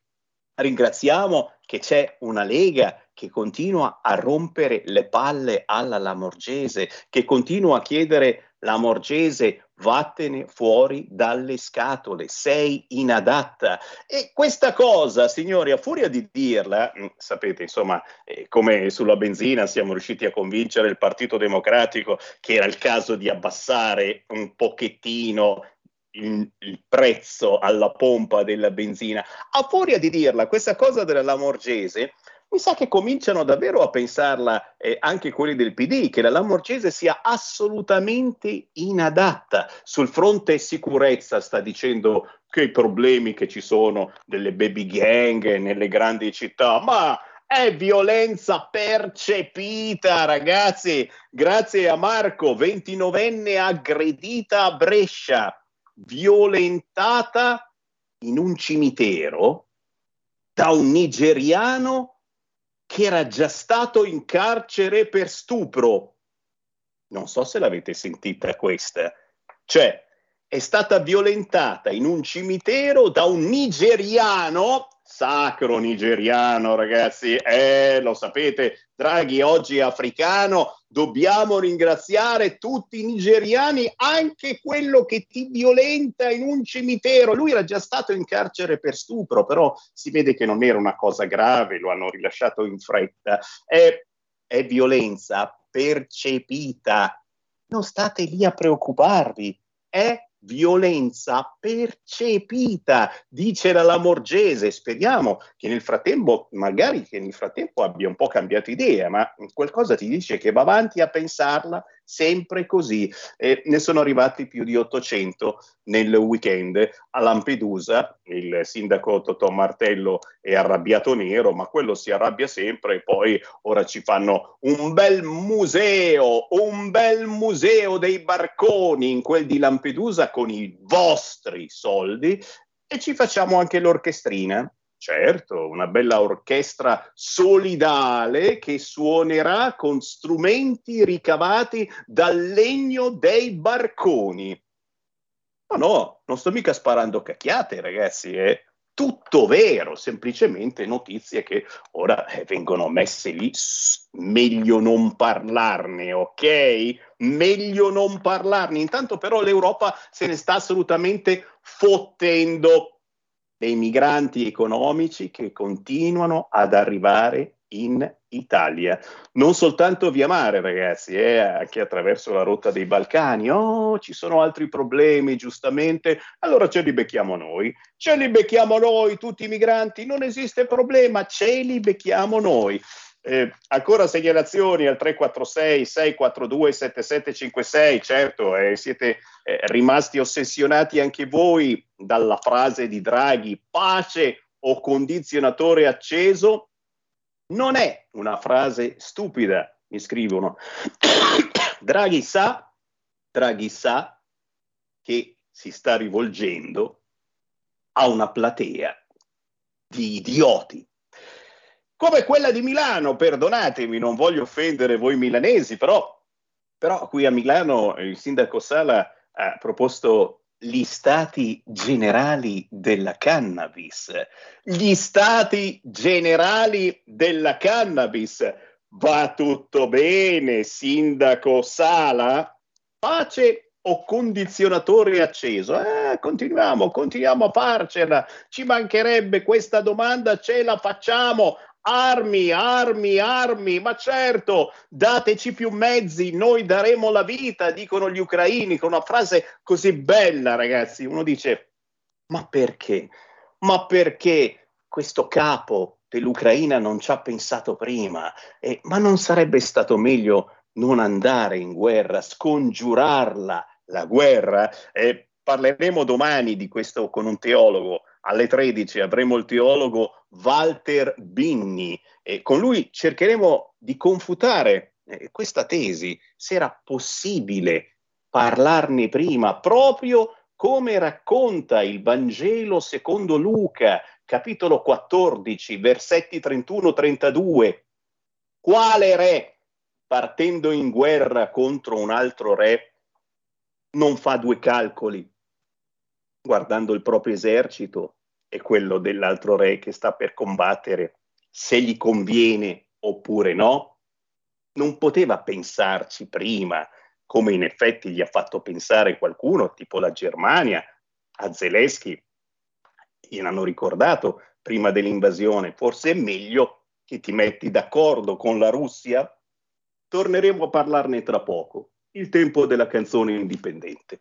ringraziamo che c'è una Lega che continua a rompere le palle alla Lamorgese, che continua a chiedere: Lamorgese, vattene fuori dalle scatole, sei inadatta. E questa cosa, signori, a furia di dirla, sapete, insomma, eh, come sulla benzina siamo riusciti a convincere il Partito Democratico che era il caso di abbassare un pochettino Il, il prezzo alla pompa della benzina, a furia di dirla questa cosa della Lamorgese, mi sa che cominciano davvero a pensarla eh, anche quelli del P D, che la Lamorgese sia assolutamente inadatta. Sul fronte sicurezza sta dicendo che i problemi che ci sono delle baby gang nelle grandi città, ma è violenza percepita, ragazzi. Grazie a Marco, ventinovenne aggredita a Brescia, violentata in un cimitero da un nigeriano che era già stato in carcere per stupro. Non so se l'avete sentita questa. Cioè, è stata violentata in un cimitero da un nigeriano, sacro nigeriano, ragazzi, eh, lo sapete, Draghi oggi è africano. Dobbiamo ringraziare tutti i nigeriani, anche quello che ti violenta in un cimitero. Lui era già stato in carcere per stupro, però si vede che non era una cosa grave, lo hanno rilasciato in fretta. È, è violenza percepita. Non state lì a preoccuparvi. È violenza percepita, dice la Lamorgese. Speriamo che nel frattempo, magari che nel frattempo abbia un po' cambiato idea, ma qualcosa ti dice che va avanti a pensarla sempre così. Eh, ne sono arrivati più di ottocento nel weekend a Lampedusa. Il sindaco Totò Martello è arrabbiato nero, ma quello si arrabbia sempre, e poi ora ci fanno un bel museo, un bel museo dei barconi in quel di Lampedusa con i vostri soldi, e ci facciamo anche l'orchestrina. Certo, una bella orchestra solidale che suonerà con strumenti ricavati dal legno dei barconi. Ma no, no, non sto mica sparando cacchiate, ragazzi, è tutto vero, semplicemente notizie che ora eh, vengono messe lì. Meglio non parlarne, ok? Meglio non parlarne. Intanto però l'Europa se ne sta assolutamente fottendo dei migranti economici che continuano ad arrivare in Italia, non soltanto via mare, ragazzi, eh, anche attraverso la rotta dei Balcani. Oh, ci sono altri problemi, giustamente, allora ce li becchiamo noi, ce li becchiamo noi tutti i migranti, non esiste problema, ce li becchiamo noi. Eh, ancora segnalazioni al tre quattro sei sei quattro due sette sette cinque sei, certo, eh, siete eh, rimasti ossessionati anche voi dalla frase di Draghi: pace o condizionatore acceso. Non è una frase stupida, mi scrivono. Draghi sa, Draghi sa che si sta rivolgendo a una platea di idioti, come quella di Milano. Perdonatemi, non voglio offendere voi milanesi, però, però qui a Milano il sindaco Sala ha proposto gli stati generali della cannabis. Gli stati generali della cannabis. Va tutto bene, sindaco Sala? Pace o condizionatore acceso? Eh, continuiamo, continuiamo a farcela. Ci mancherebbe, questa domanda ce la facciamo. Armi, armi, armi, ma certo, dateci più mezzi, noi daremo la vita, dicono gli ucraini, con una frase così bella, ragazzi. Uno dice, ma perché? Ma perché questo capo dell'Ucraina non ci ha pensato prima? Eh, ma non sarebbe stato meglio non andare in guerra, scongiurarla, la guerra? Eh, parleremo domani di questo con un teologo. Alle tredici avremo il teologo Walter Binni e con lui cercheremo di confutare eh, questa tesi, se era possibile parlarne prima, proprio come racconta il Vangelo secondo Luca, capitolo quattordici, versetti trentuno trentadue. Quale re, partendo in guerra contro un altro re, non fa due calcoli, guardando il proprio esercito e quello dell'altro re che sta per combattere, se gli conviene oppure no? Non poteva pensarci prima, come in effetti gli ha fatto pensare qualcuno, tipo la Germania, a Zelensky, gliel'hanno ricordato prima dell'invasione, forse è meglio che ti metti d'accordo con la Russia? Torneremo a parlarne tra poco, il tempo della canzone indipendente.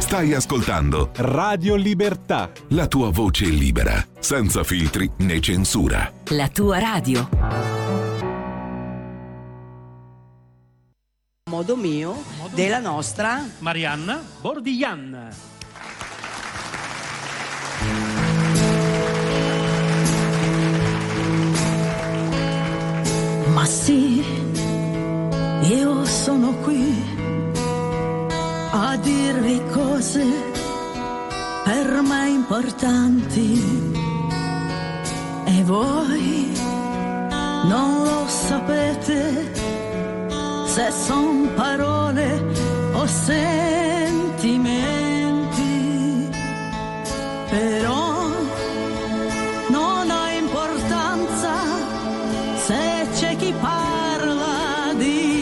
Stai ascoltando Radio Libertà, la tua voce libera, senza filtri né censura. La tua radio. Modo mio, Modo della mio. Nostra Marianna Bordiglian. Ma sì, io sono qui a dirvi cose per me importanti e voi non lo sapete se son parole o sentimenti, però non ha importanza se c'è chi parla di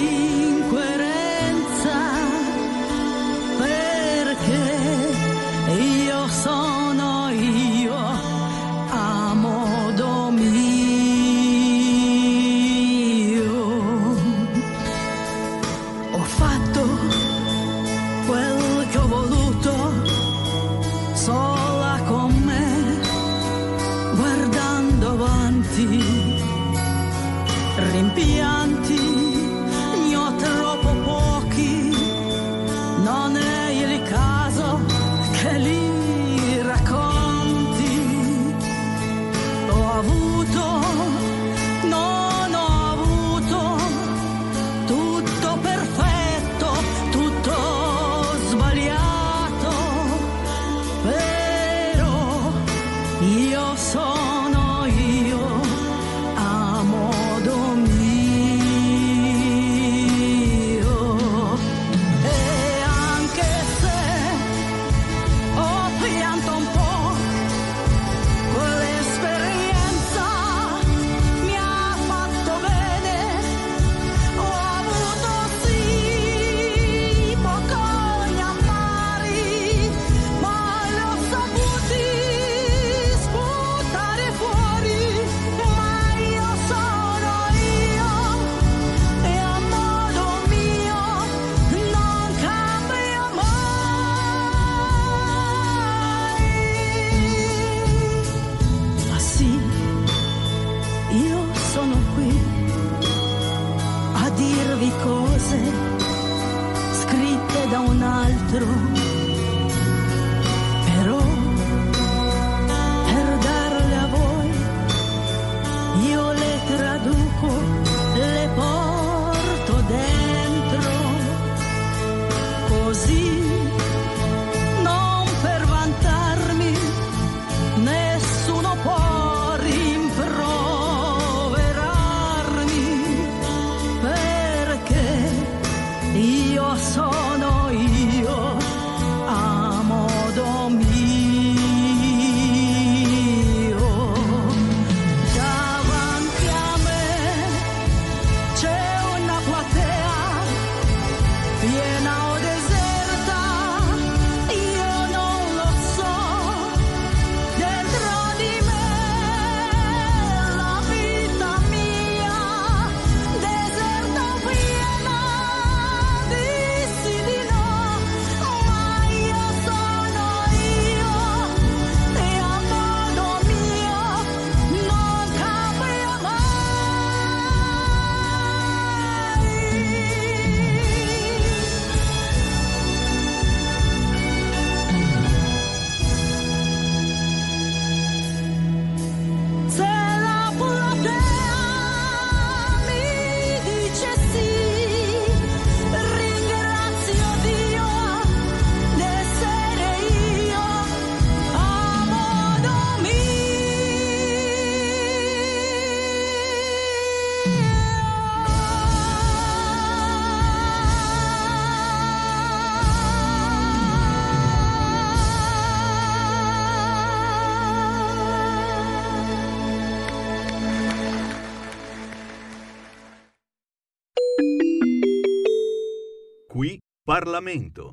Parlamento.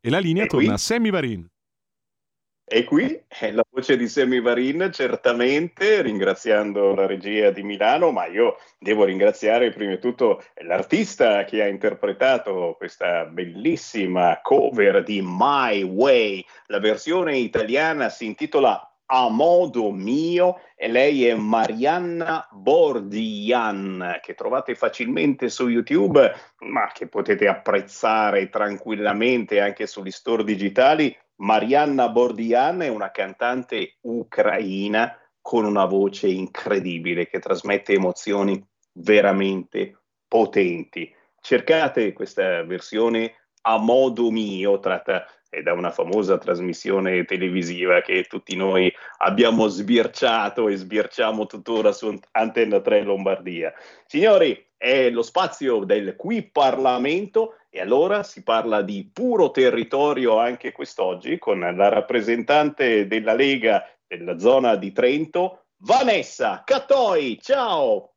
E la linea e torna qui? A Sammy Varin. E qui è la voce di Sammy Varin, certamente, ringraziando la regia di Milano, ma io devo ringraziare prima di tutto l'artista che ha interpretato questa bellissima cover di My Way. La versione italiana si intitola A modo mio e lei è Marianna Bordian, che trovate facilmente su YouTube, ma che potete apprezzare tranquillamente anche sugli store digitali. Marianna Bordian è una cantante ucraina con una voce incredibile che trasmette emozioni veramente potenti. Cercate questa versione A modo mio, tratta da una famosa trasmissione televisiva che tutti noi abbiamo sbirciato e sbirciamo tuttora su Antenna tre Lombardia. Signori, è lo spazio del Qui Parlamento e allora si parla di puro territorio anche quest'oggi con la rappresentante della Lega della zona di Trento, Vanessa Cattoi. Ciao!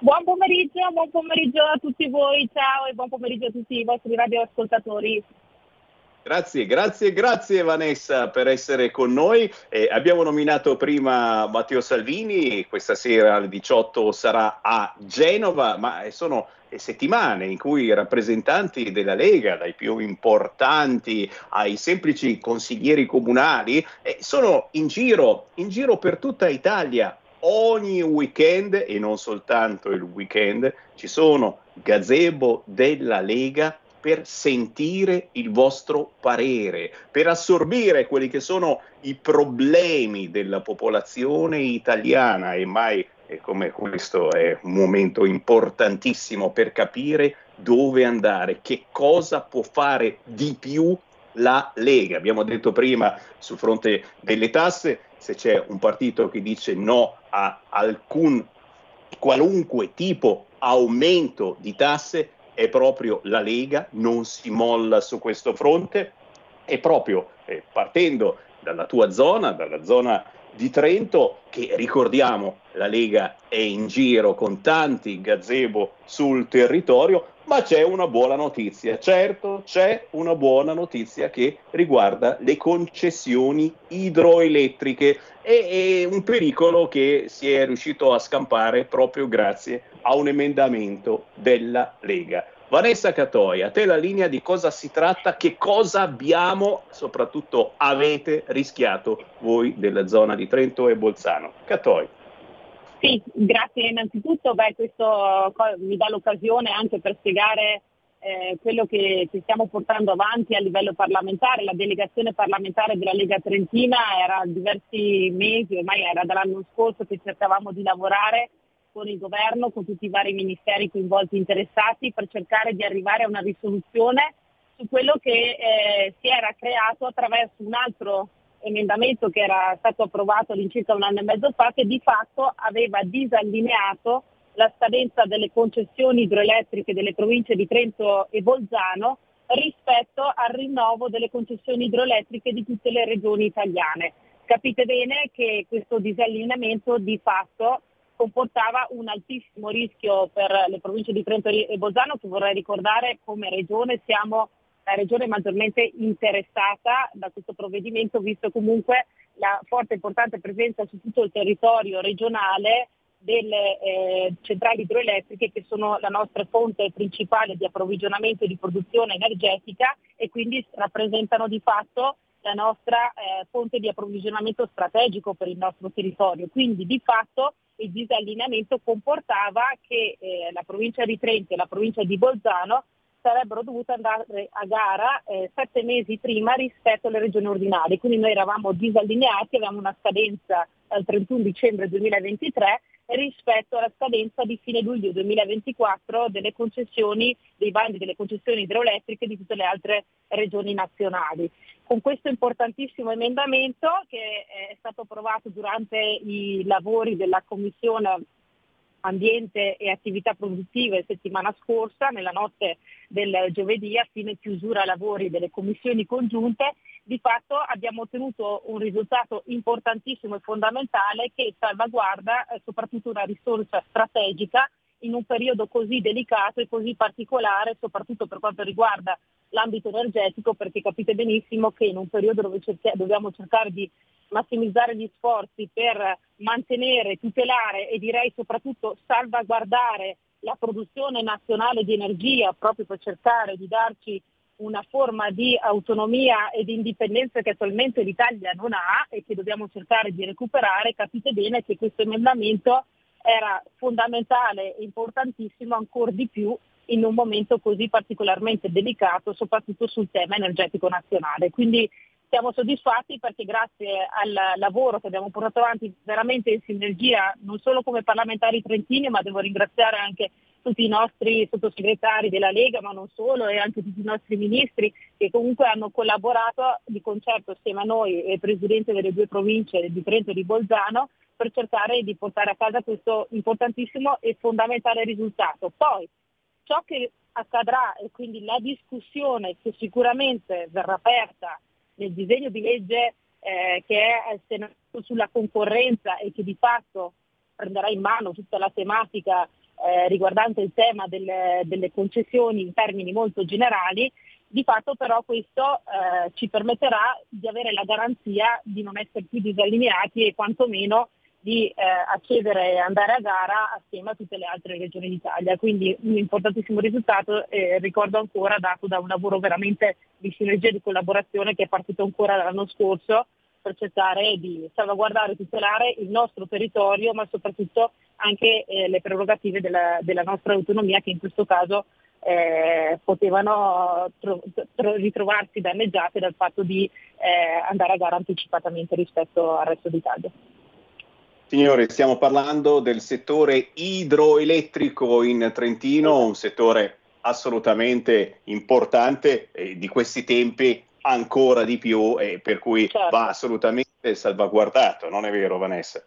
Buon pomeriggio, buon pomeriggio a tutti voi, ciao, e buon pomeriggio a tutti i vostri radioascoltatori. Grazie, grazie, grazie Vanessa per essere con noi. Eh, abbiamo nominato prima Matteo Salvini, questa sera alle diciotto sarà a Genova, ma sono settimane in cui i rappresentanti della Lega, dai più importanti ai semplici consiglieri comunali, eh, sono in giro, in giro per tutta Italia. Ogni weekend, e non soltanto il weekend, ci sono gazebo della Lega per sentire il vostro parere, per assorbire quelli che sono i problemi della popolazione italiana, e mai come questo è un momento importantissimo per capire dove andare, che cosa può fare di più la Lega. Abbiamo detto prima sul fronte delle tasse, se c'è un partito che dice no a alcun qualunque tipo aumento di tasse, è proprio la Lega, non si molla su questo fronte, è proprio eh, partendo dalla tua zona, dalla zona di Trento, che ricordiamo la Lega è in giro con tanti gazebo sul territorio, ma c'è una buona notizia, certo c'è una buona notizia che riguarda le concessioni idroelettriche e, e un pericolo che si è riuscito a scampare proprio grazie a un emendamento della Lega. Vanessa Cattoi, a te la linea di cosa si tratta, che cosa abbiamo, soprattutto avete rischiato voi della zona di Trento e Bolzano. Cattoi. Sì, grazie innanzitutto, beh, questo mi dà l'occasione anche per spiegare eh, quello che, che stiamo portando avanti a livello parlamentare. La delegazione parlamentare della Lega Trentina era diversi mesi, ormai era dall'anno scorso che cercavamo di lavorare con il governo, con tutti i vari ministeri coinvolti interessati per cercare di arrivare a una risoluzione su quello che eh, si era creato attraverso un altro emendamento che era stato approvato all'incirca un anno e mezzo fa, che di fatto aveva disallineato la scadenza delle concessioni idroelettriche delle province di Trento e Bolzano rispetto al rinnovo delle concessioni idroelettriche di tutte le regioni italiane. Capite bene che questo disallineamento di fatto comportava un altissimo rischio per le province di Trento e Bolzano, che vorrei ricordare come regione siamo la regione maggiormente interessata da questo provvedimento, visto comunque la forte e importante presenza su tutto il territorio regionale delle eh, centrali idroelettriche, che sono la nostra fonte principale di approvvigionamento e di produzione energetica e quindi rappresentano di fatto la nostra eh, fonte di approvvigionamento strategico per il nostro territorio. Quindi di fatto il disallineamento comportava che eh, la provincia di Trento e la provincia di Bolzano sarebbero dovute andare a gara eh, sette mesi prima rispetto alle regioni ordinarie. Quindi noi eravamo disallineati, avevamo una scadenza al trentuno dicembre duemilaventitré rispetto alla scadenza di fine luglio duemilaventiquattro delle concessioni, dei bandi delle concessioni idroelettriche di tutte le altre regioni nazionali. Con questo importantissimo emendamento, che è stato approvato durante i lavori della Commissione Ambiente e Attività Produttive settimana scorsa, nella notte del giovedì, a fine chiusura lavori delle commissioni congiunte, di fatto abbiamo ottenuto un risultato importantissimo e fondamentale che salvaguarda soprattutto una risorsa strategica in un periodo così delicato e così particolare, soprattutto per quanto riguarda l'ambito energetico, perché capite benissimo che in un periodo dove cerchi- dobbiamo cercare di massimizzare gli sforzi per mantenere, tutelare e direi soprattutto salvaguardare la produzione nazionale di energia, proprio per cercare di darci una forma di autonomia e di indipendenza che attualmente l'Italia non ha e che dobbiamo cercare di recuperare, capite bene che questo emendamento era fondamentale e importantissimo ancora di più in un momento così particolarmente delicato, soprattutto sul tema energetico nazionale. Quindi siamo soddisfatti perché grazie al lavoro che abbiamo portato avanti veramente in sinergia, non solo come parlamentari trentini, ma devo ringraziare anche tutti i nostri sottosegretari della Lega, ma non solo, e anche tutti i nostri ministri che comunque hanno collaborato di concerto assieme a noi e presidente delle due province di Trento e di Bolzano per cercare di portare a casa questo importantissimo e fondamentale risultato. Poi ciò che accadrà e quindi la discussione che sicuramente verrà aperta nel disegno di legge eh, che è al Senato sulla concorrenza e che di fatto prenderà in mano tutta la tematica Eh, riguardante il tema delle, delle concessioni in termini molto generali, di fatto però questo eh, ci permetterà di avere la garanzia di non essere più disallineati e quantomeno di eh, accedere e andare a gara assieme a tutte le altre regioni d'Italia. Quindi un importantissimo risultato, eh, ricordo ancora, dato da un lavoro veramente di sinergia e di collaborazione che è partito ancora l'anno scorso per cercare di salvaguardare e tutelare il nostro territorio, ma soprattutto anche eh, le prerogative della, della nostra autonomia che in questo caso eh, potevano tro- tro- ritrovarsi danneggiate dal fatto di eh, andare a gara anticipatamente rispetto al resto d'Italia. Signore, stiamo parlando del settore idroelettrico in Trentino, un settore assolutamente importante eh, di questi tempi ancora di più e eh, per cui certo. Va assolutamente salvaguardato, non è vero Vanessa?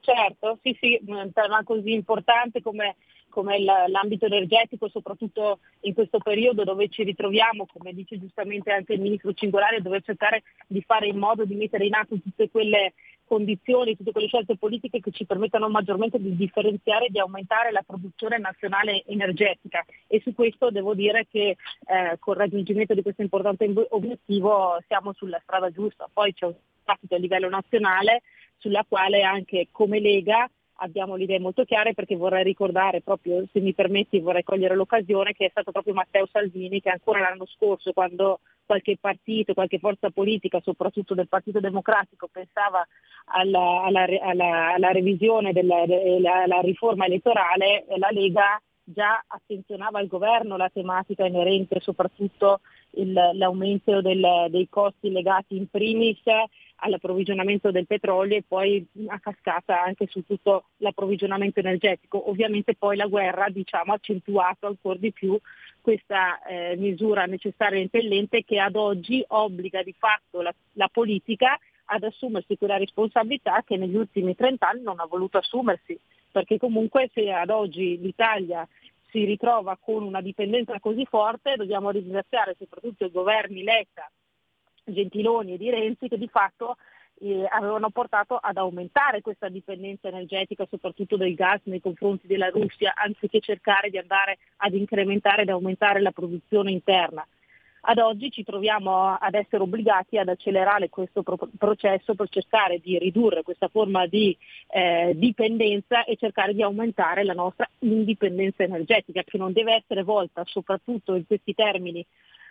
Certo, sì, sì, un tema così importante come, come l'ambito energetico, soprattutto in questo periodo dove ci ritroviamo, come dice giustamente anche il ministro Cingolani, dove cercare di fare in modo di mettere in atto tutte quelle condizioni, tutte quelle scelte politiche che ci permettano maggiormente di differenziare e di aumentare la produzione nazionale energetica. E su questo devo dire che eh, col raggiungimento di questo importante obiettivo siamo sulla strada giusta. Poi c'è un dibattito a livello nazionale sulla quale anche come Lega abbiamo le idee molto chiare, perché vorrei ricordare proprio, se mi permetti vorrei cogliere l'occasione, che è stato proprio Matteo Salvini che ancora l'anno scorso, quando qualche partito, qualche forza politica, soprattutto del Partito Democratico, pensava alla, alla, alla, alla revisione della, della, della riforma elettorale, la Lega già attenzionava al governo la tematica inerente soprattutto il, l'aumento del, dei costi legati in primis all'approvvigionamento del petrolio e poi a cascata anche su tutto l'approvvigionamento energetico. Ovviamente poi la guerra, diciamo, ha accentuato ancora di più questa eh, misura necessaria e impellente che ad oggi obbliga di fatto la, la politica ad assumersi quella responsabilità che negli ultimi trent'anni non ha voluto assumersi, perché comunque se ad oggi l'Italia si ritrova con una dipendenza così forte dobbiamo ringraziare soprattutto i governi Letta, Gentiloni e di Renzi, che di fatto eh, avevano portato ad aumentare questa dipendenza energetica soprattutto del gas nei confronti della Russia, anziché cercare di andare ad incrementare ed aumentare la produzione interna. Ad oggi ci troviamo ad essere obbligati ad accelerare questo pro- processo per cercare di ridurre questa forma di eh, dipendenza e cercare di aumentare la nostra indipendenza energetica, che non deve essere volta soprattutto in questi termini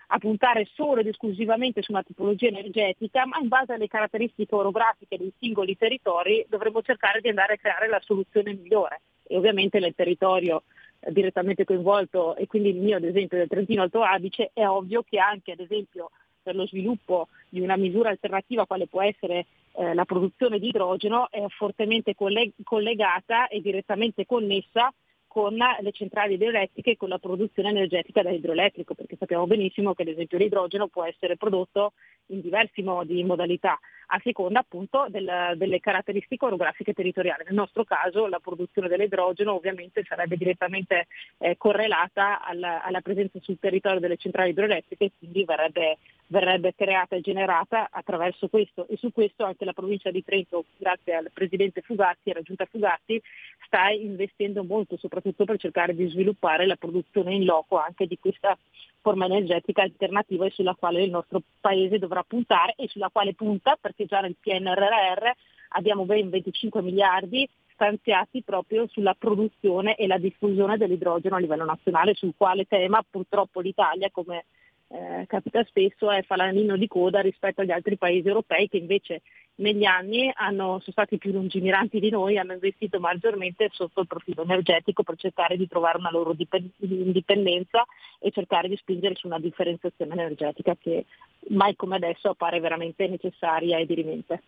a puntare solo ed esclusivamente su una tipologia energetica, ma in base alle caratteristiche orografiche dei singoli territori dovremmo cercare di andare a creare la soluzione migliore. E ovviamente nel territorio direttamente coinvolto, e quindi il mio ad esempio del Trentino Alto Adige, è ovvio che anche ad esempio per lo sviluppo di una misura alternativa quale può essere eh, la produzione di idrogeno è fortemente colleg- collegata e direttamente connessa con le centrali idroelettriche e con la produzione energetica da idroelettrico, perché sappiamo benissimo che ad esempio l'idrogeno può essere prodotto in diversi modi, in modalità. a seconda appunto del, delle caratteristiche orografiche territoriali. Nel nostro caso la produzione dell'idrogeno ovviamente sarebbe direttamente eh, correlata alla, alla presenza sul territorio delle centrali idroelettriche, quindi verrebbe, verrebbe creata e generata attraverso questo, e su questo anche la provincia di Trento, grazie al presidente Fugatti e alla giunta Fugatti, sta investendo molto soprattutto per cercare di sviluppare la produzione in loco anche di questa forma energetica alternativa, e sulla quale il nostro paese dovrà puntare e sulla quale punta, perché già nel P N R R abbiamo ben venticinque miliardi stanziati proprio sulla produzione e la diffusione dell'idrogeno a livello nazionale, sul quale tema purtroppo l'Italia, come eh, capita spesso, è fanalino di coda rispetto agli altri paesi europei che invece negli anni hanno, sono stati più lungimiranti di noi, hanno investito maggiormente sotto il profilo energetico per cercare di trovare una loro indipendenza e cercare di spingere su una differenziazione energetica che mai come adesso appare veramente necessaria e dirimente.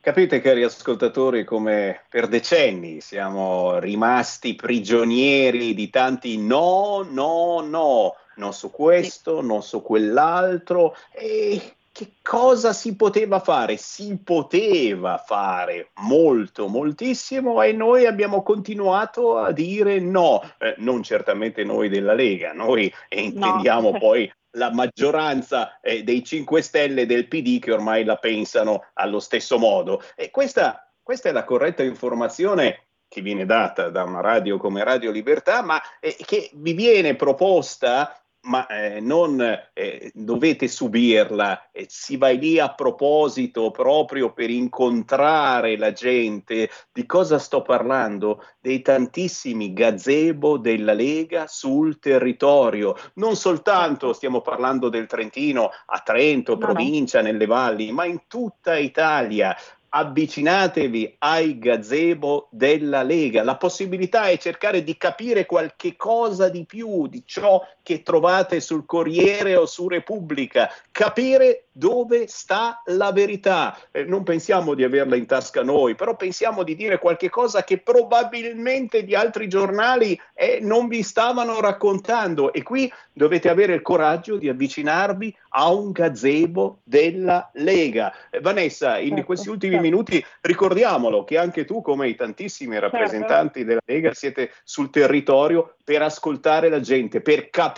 Capite, cari ascoltatori, come per decenni siamo rimasti prigionieri di tanti no, no, no, non su questo, non su quell'altro, e... Che cosa si poteva fare? Si poteva fare molto, moltissimo, e noi abbiamo continuato a dire no. Eh, non certamente noi della Lega, noi intendiamo no. Poi la maggioranza eh, dei cinque Stelle del P D, che ormai la pensano allo stesso modo. E questa, questa è la corretta informazione che viene data da una radio come Radio Libertà, ma eh, che vi viene proposta... ma eh, non eh, dovete subirla, eh, si va lì a proposito proprio per incontrare la gente. Di cosa sto parlando? Dei tantissimi gazebo della Lega sul territorio. Non soltanto stiamo parlando del Trentino, a Trento, provincia, nelle valli, ma in tutta Italia. Avvicinatevi ai gazebo della Lega. La possibilità è cercare di capire qualche cosa di più di ciò che trovate sul Corriere o su Repubblica, capire dove sta la verità. Eh, non pensiamo di averla in tasca noi, però pensiamo di dire qualche cosa che probabilmente gli altri giornali eh, non vi stavano raccontando, e qui dovete avere il coraggio di avvicinarvi a un gazebo della Lega. Eh, Vanessa, in certo, questi ultimi certo. minuti ricordiamolo che anche tu, come i tantissimi rappresentanti certo. della Lega, siete sul territorio per ascoltare la gente, per capire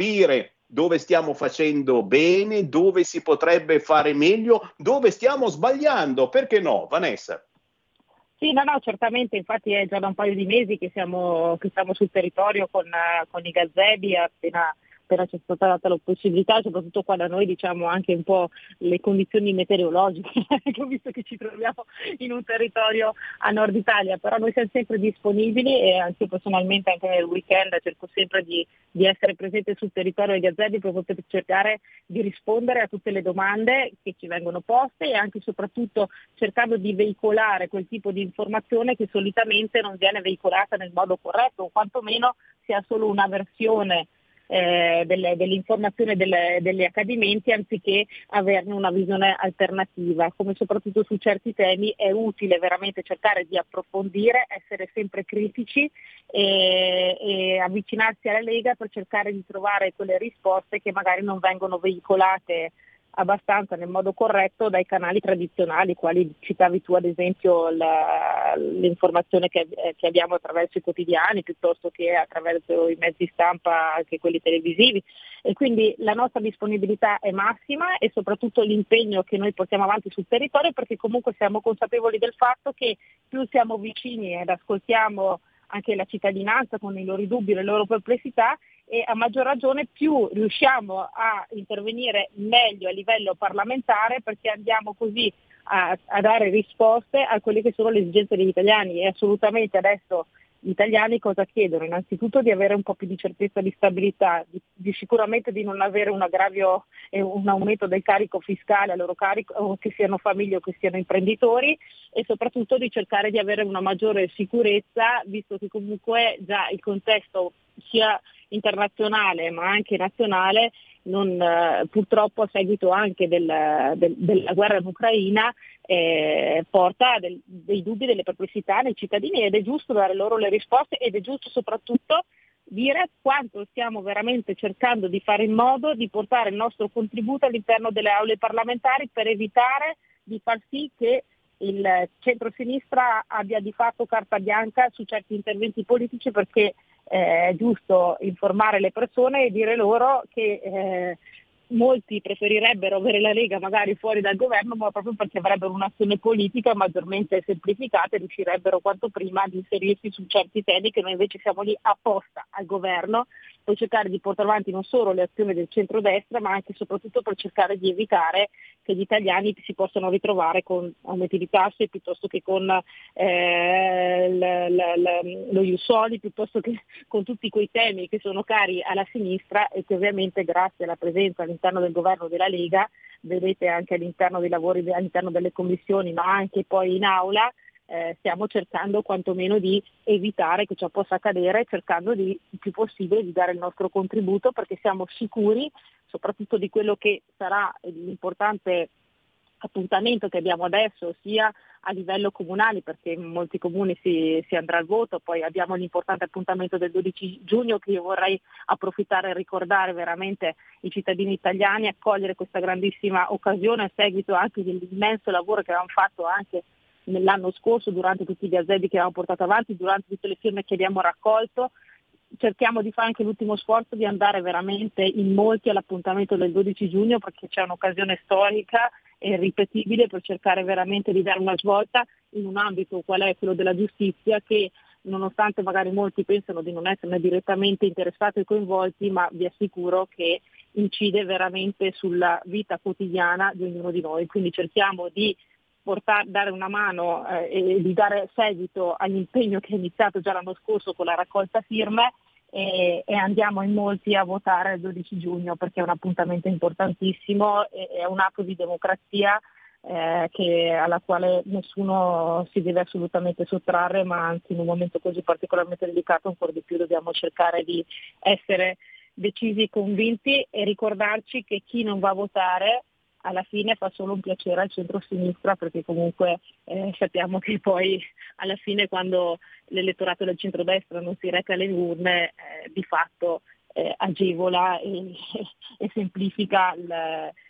dove stiamo facendo bene, dove si potrebbe fare meglio, dove stiamo sbagliando. Perché no, Vanessa? Sì, no, no, certamente, infatti è già da un paio di mesi che siamo, che siamo sul territorio con, con i gazebi, appena... appena c'è stata data la possibilità, soprattutto quando noi diciamo anche un po' le condizioni meteorologiche, che ho visto che ci troviamo in un territorio a nord Italia, però noi siamo sempre disponibili, e anche personalmente anche nel weekend cerco sempre di, di essere presente sul territorio degli azebi per poter cercare di rispondere a tutte le domande che ci vengono poste, e anche soprattutto cercando di veicolare quel tipo di informazione che solitamente non viene veicolata nel modo corretto, o quantomeno sia solo una versione Eh, delle, dell'informazione delle, degli accadimenti, anziché averne una visione alternativa. Come soprattutto su certi temi è utile veramente cercare di approfondire, essere sempre critici e, e avvicinarsi alla Lega per cercare di trovare quelle risposte che magari non vengono veicolate abbastanza nel modo corretto dai canali tradizionali, quali citavi tu ad esempio la, l'informazione che, eh, che abbiamo attraverso i quotidiani, piuttosto che attraverso i mezzi stampa, anche quelli televisivi. E quindi la nostra disponibilità è massima, e soprattutto l'impegno che noi portiamo avanti sul territorio, perché comunque siamo consapevoli del fatto che più siamo vicini ed ascoltiamo anche la cittadinanza con i loro dubbi, le loro perplessità, e a maggior ragione più riusciamo a intervenire meglio a livello parlamentare, perché andiamo così a, a dare risposte a quelle che sono le esigenze degli italiani. E assolutamente adesso gli italiani cosa chiedono? Innanzitutto di avere un po' più di certezza, di stabilità, di, di sicuramente di non avere un aggravio e un aumento del carico fiscale a loro carico, che siano famiglie o che siano imprenditori, e soprattutto di cercare di avere una maggiore sicurezza, visto che comunque già il contesto sia internazionale ma anche nazionale, non, eh, purtroppo a seguito anche del, del, della guerra in Ucraina, eh, porta del, dei dubbi, delle perplessità nei cittadini, ed è giusto dare loro le risposte, ed è giusto soprattutto dire quanto stiamo veramente cercando di fare in modo di portare il nostro contributo all'interno delle aule parlamentari per evitare di far sì che il centrosinistra abbia di fatto carta bianca su certi interventi politici, perché eh, è giusto informare le persone e dire loro che eh, molti preferirebbero avere la Lega magari fuori dal governo, ma proprio perché avrebbero un'azione politica maggiormente semplificata e riuscirebbero quanto prima ad inserirsi su certi temi, che noi invece siamo lì apposta al governo per cercare di portare avanti non solo le azioni del centrodestra, ma anche e soprattutto per cercare di evitare che gli italiani si possano ritrovare con aumenti di tasse piuttosto che con eh, l, l, l, lo Iusoli, piuttosto che con tutti quei temi che sono cari alla sinistra e che ovviamente grazie alla presenza all'interno del governo della Lega, vedete anche all'interno dei lavori, all'interno delle commissioni, ma anche poi in aula, eh, stiamo cercando quantomeno di evitare che ciò possa accadere, cercando di, il più possibile di dare il nostro contributo, perché siamo sicuri soprattutto di quello che sarà l'importante appuntamento che abbiamo adesso, sia a livello comunale, perché in molti comuni si, si andrà al voto, poi abbiamo l'importante appuntamento del dodici giugno, che io vorrei approfittare e ricordare veramente i cittadini italiani, a cogliere questa grandissima occasione a seguito anche dell'immenso lavoro che avevamo fatto anche nell'anno scorso durante tutti gli asetti che abbiamo portato avanti, durante tutte le firme che abbiamo raccolto. Cerchiamo di fare anche l'ultimo sforzo di andare veramente in molti all'appuntamento del dodici giugno, perché c'è un'occasione storica e ripetibile per cercare veramente di dare una svolta in un ambito qual è quello della giustizia, che nonostante magari molti pensano di non esserne direttamente interessati e coinvolti, ma vi assicuro che incide veramente sulla vita quotidiana di ognuno di noi. Quindi cerchiamo di portare, dare una mano eh, e di dare seguito all'impegno che è iniziato già l'anno scorso con la raccolta firme, e, e andiamo in molti a votare il dodici giugno, perché è un appuntamento importantissimo, e, è un atto di democrazia eh, che, alla quale nessuno si deve assolutamente sottrarre, ma anzi in un momento così particolarmente delicato ancora di più dobbiamo cercare di essere decisi e convinti, e ricordarci che chi non va a votare alla fine fa solo un piacere al centro-sinistra, perché comunque eh, sappiamo che poi alla fine, quando l'elettorato del centrodestra non si reca alle urne, eh, di fatto eh, agevola e, e semplifica il,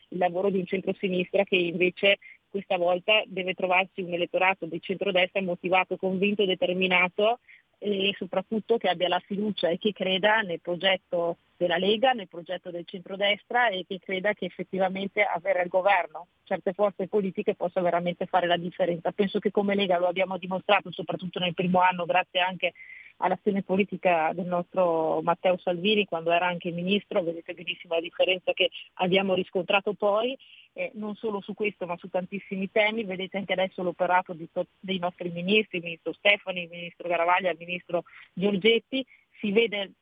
il lavoro di un centro-sinistra che invece questa volta deve trovarsi un elettorato di centrodestra motivato, convinto, determinato, e soprattutto che abbia la fiducia e che creda nel progetto della Lega, nel progetto del centrodestra, e che creda che effettivamente avere al governo certe forze politiche possa veramente fare la differenza. Penso che come Lega lo abbiamo dimostrato soprattutto nel primo anno, grazie anche all'azione politica del nostro Matteo Salvini quando era anche ministro. Vedete benissimo la differenza che abbiamo riscontrato poi, eh, non solo su questo ma su tantissimi temi. Vedete anche adesso l'operato di to- dei nostri ministri, il ministro Stefani, il ministro Garavaglia, il ministro Giorgetti. Si vede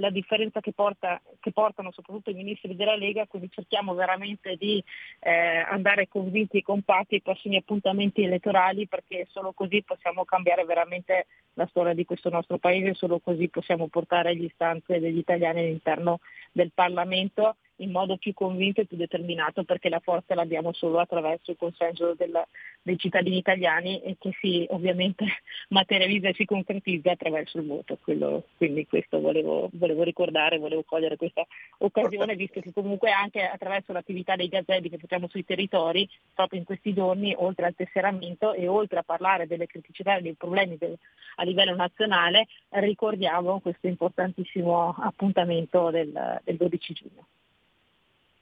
la differenza che, porta, che portano soprattutto i ministri della Lega, quindi cerchiamo veramente di eh, andare convinti e compatti ai prossimi appuntamenti elettorali, perché solo così possiamo cambiare veramente la storia di questo nostro paese, solo così possiamo portare le istanze degli italiani all'interno del Parlamento in modo più convinto e più determinato, perché la forza l'abbiamo solo attraverso il consenso del, dei cittadini italiani, e che si ovviamente materializza e si concretizza attraverso il voto. Quello, quindi questo volevo, volevo ricordare, volevo cogliere questa occasione, visto che comunque anche attraverso l'attività dei gazebi che facciamo sui territori proprio in questi giorni, oltre al tesseramento e oltre a parlare delle criticità e dei problemi del, a livello nazionale, ricordiamo questo importantissimo appuntamento del, del dodici giugno.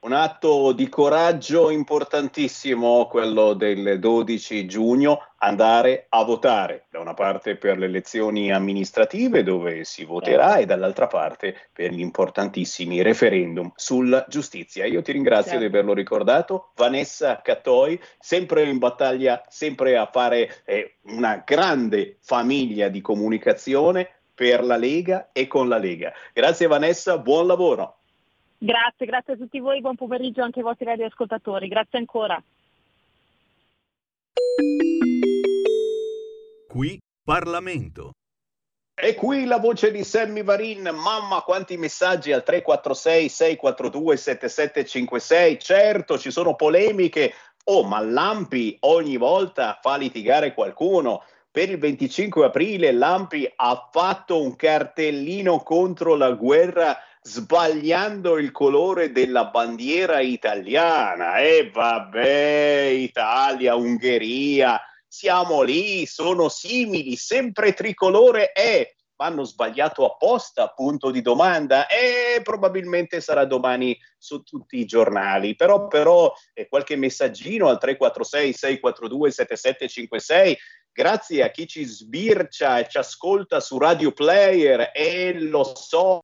Un atto di coraggio importantissimo, quello del dodici giugno, andare a votare, da una parte per le elezioni amministrative dove si voterà e dall'altra parte per gli importantissimi referendum sulla giustizia. Io ti ringrazio certo. di averlo ricordato. Vanessa Cattoi, sempre in battaglia, sempre a fare eh, una grande famiglia di comunicazione per la Lega e con la Lega. Grazie Vanessa, buon lavoro. Grazie, grazie a tutti voi, buon pomeriggio anche ai vostri radioascoltatori, grazie ancora. Qui Parlamento. E qui la voce di Sammy Varin. Mamma, quanti messaggi al tre quattro sei sei quattro due sette sette cinque sei. Certo, ci sono polemiche. Oh, ma Lampi ogni volta fa litigare qualcuno. Per il venticinque aprile Lampi ha fatto un cartellino contro la guerra sbagliando il colore della bandiera italiana. E eh, vabbè, Italia, Ungheria, siamo lì, sono simili, sempre tricolore è. Ma hanno sbagliato apposta? Punto di domanda. E probabilmente sarà domani su tutti i giornali. Però, però eh, qualche messaggino al tre quattro sei sei quattro due sette sette cinque sei. Grazie a chi ci sbircia e ci ascolta su Radio Player, e lo so,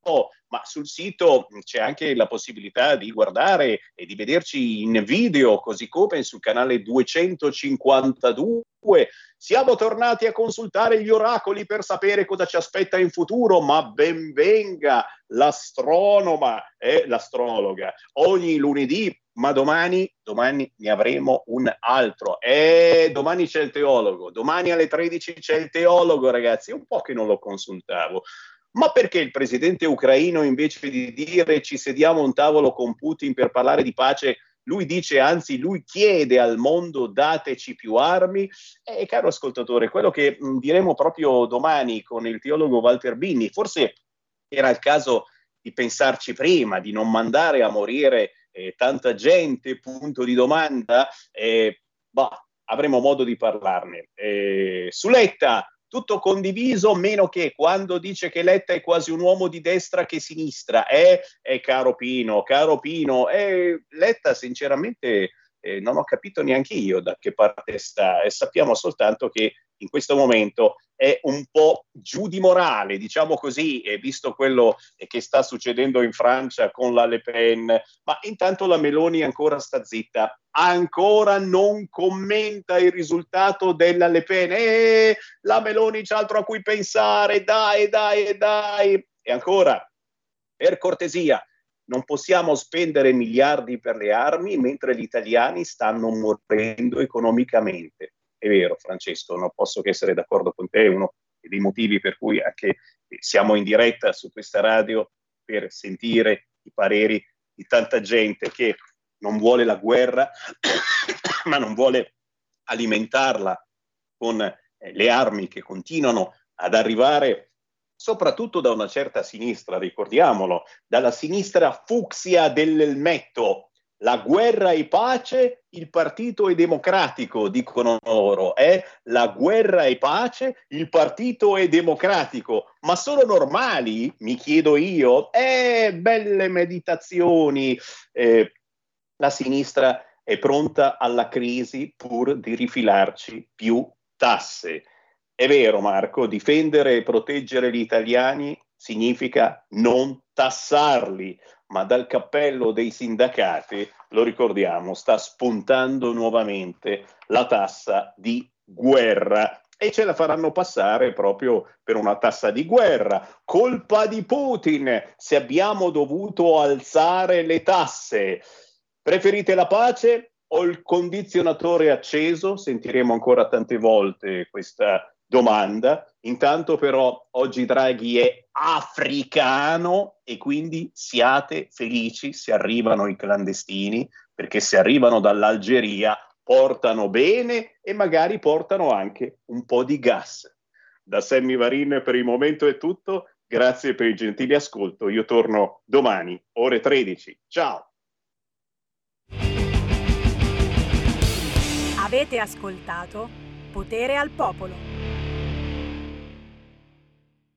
ma sul sito c'è anche la possibilità di guardare e di vederci in video, così come sul canale duecentocinquantadue. Siamo tornati a consultare gli oracoli per sapere cosa ci aspetta in futuro, ma ben venga l'astronoma e l'astrologa ogni lunedì, ma domani, domani ne avremo un altro. E domani c'è il teologo, domani alle tredici c'è il teologo, ragazzi, è un po' che non lo consultavo. Ma perché il presidente ucraino, invece di dire ci sediamo a un tavolo con Putin per parlare di pace, lui dice, anzi lui chiede al mondo, dateci più armi? E eh, caro ascoltatore, quello che mh, diremo proprio domani con il teologo Walter Binni, forse era il caso di pensarci prima, di non mandare a morire eh, tanta gente, punto di domanda, eh, bah, avremo modo di parlarne. Eh, su Letta, tutto condiviso, meno che quando dice che Letta è quasi un uomo di destra che sinistra. Eh, eh caro Pino, caro Pino, eh, Letta sinceramente eh, non ho capito neanche io da che parte sta, e sappiamo soltanto che in questo momento è un po' giù di morale, diciamo così, eh, visto quello che sta succedendo in Francia con la Le Pen, ma intanto la Meloni ancora sta zitta, ancora non commenta il risultato della Le Pen. Eh, la Meloni c'è altro a cui pensare, dai, dai, dai. E ancora, per cortesia, non possiamo spendere miliardi per le armi mentre gli italiani stanno morendo economicamente. È vero, Francesco, non posso che essere d'accordo con te, è uno dei motivi per cui anche siamo in diretta su questa radio, per sentire i pareri di tanta gente che non vuole la guerra, ma non vuole alimentarla con eh, le armi che continuano ad arrivare, soprattutto da una certa sinistra, ricordiamolo, dalla sinistra fucsia dell'elmetto. La guerra e pace, il partito è democratico, dicono loro. Eh? La guerra e pace, il partito è democratico. Ma sono normali? Mi chiedo io. Eh, belle meditazioni. Eh, la sinistra è pronta alla crisi pur di rifilarci più tasse. È vero, Marco, difendere e proteggere gli italiani significa non tassarli. Ma dal cappello dei sindacati, lo ricordiamo, sta spuntando nuovamente la tassa di guerra, e ce la faranno passare proprio per una tassa di guerra. Colpa di Putin se abbiamo dovuto alzare le tasse. Preferite la pace o il condizionatore acceso? Sentiremo ancora tante volte questa domanda. Intanto però oggi Draghi è africano e quindi siate felici se arrivano i clandestini, perché se arrivano dall'Algeria portano bene e magari portano anche un po' di gas. Da Sammy Varin per il momento è tutto, grazie per il gentile ascolto, io torno domani ore tredici, ciao! Avete ascoltato Potere al Popolo.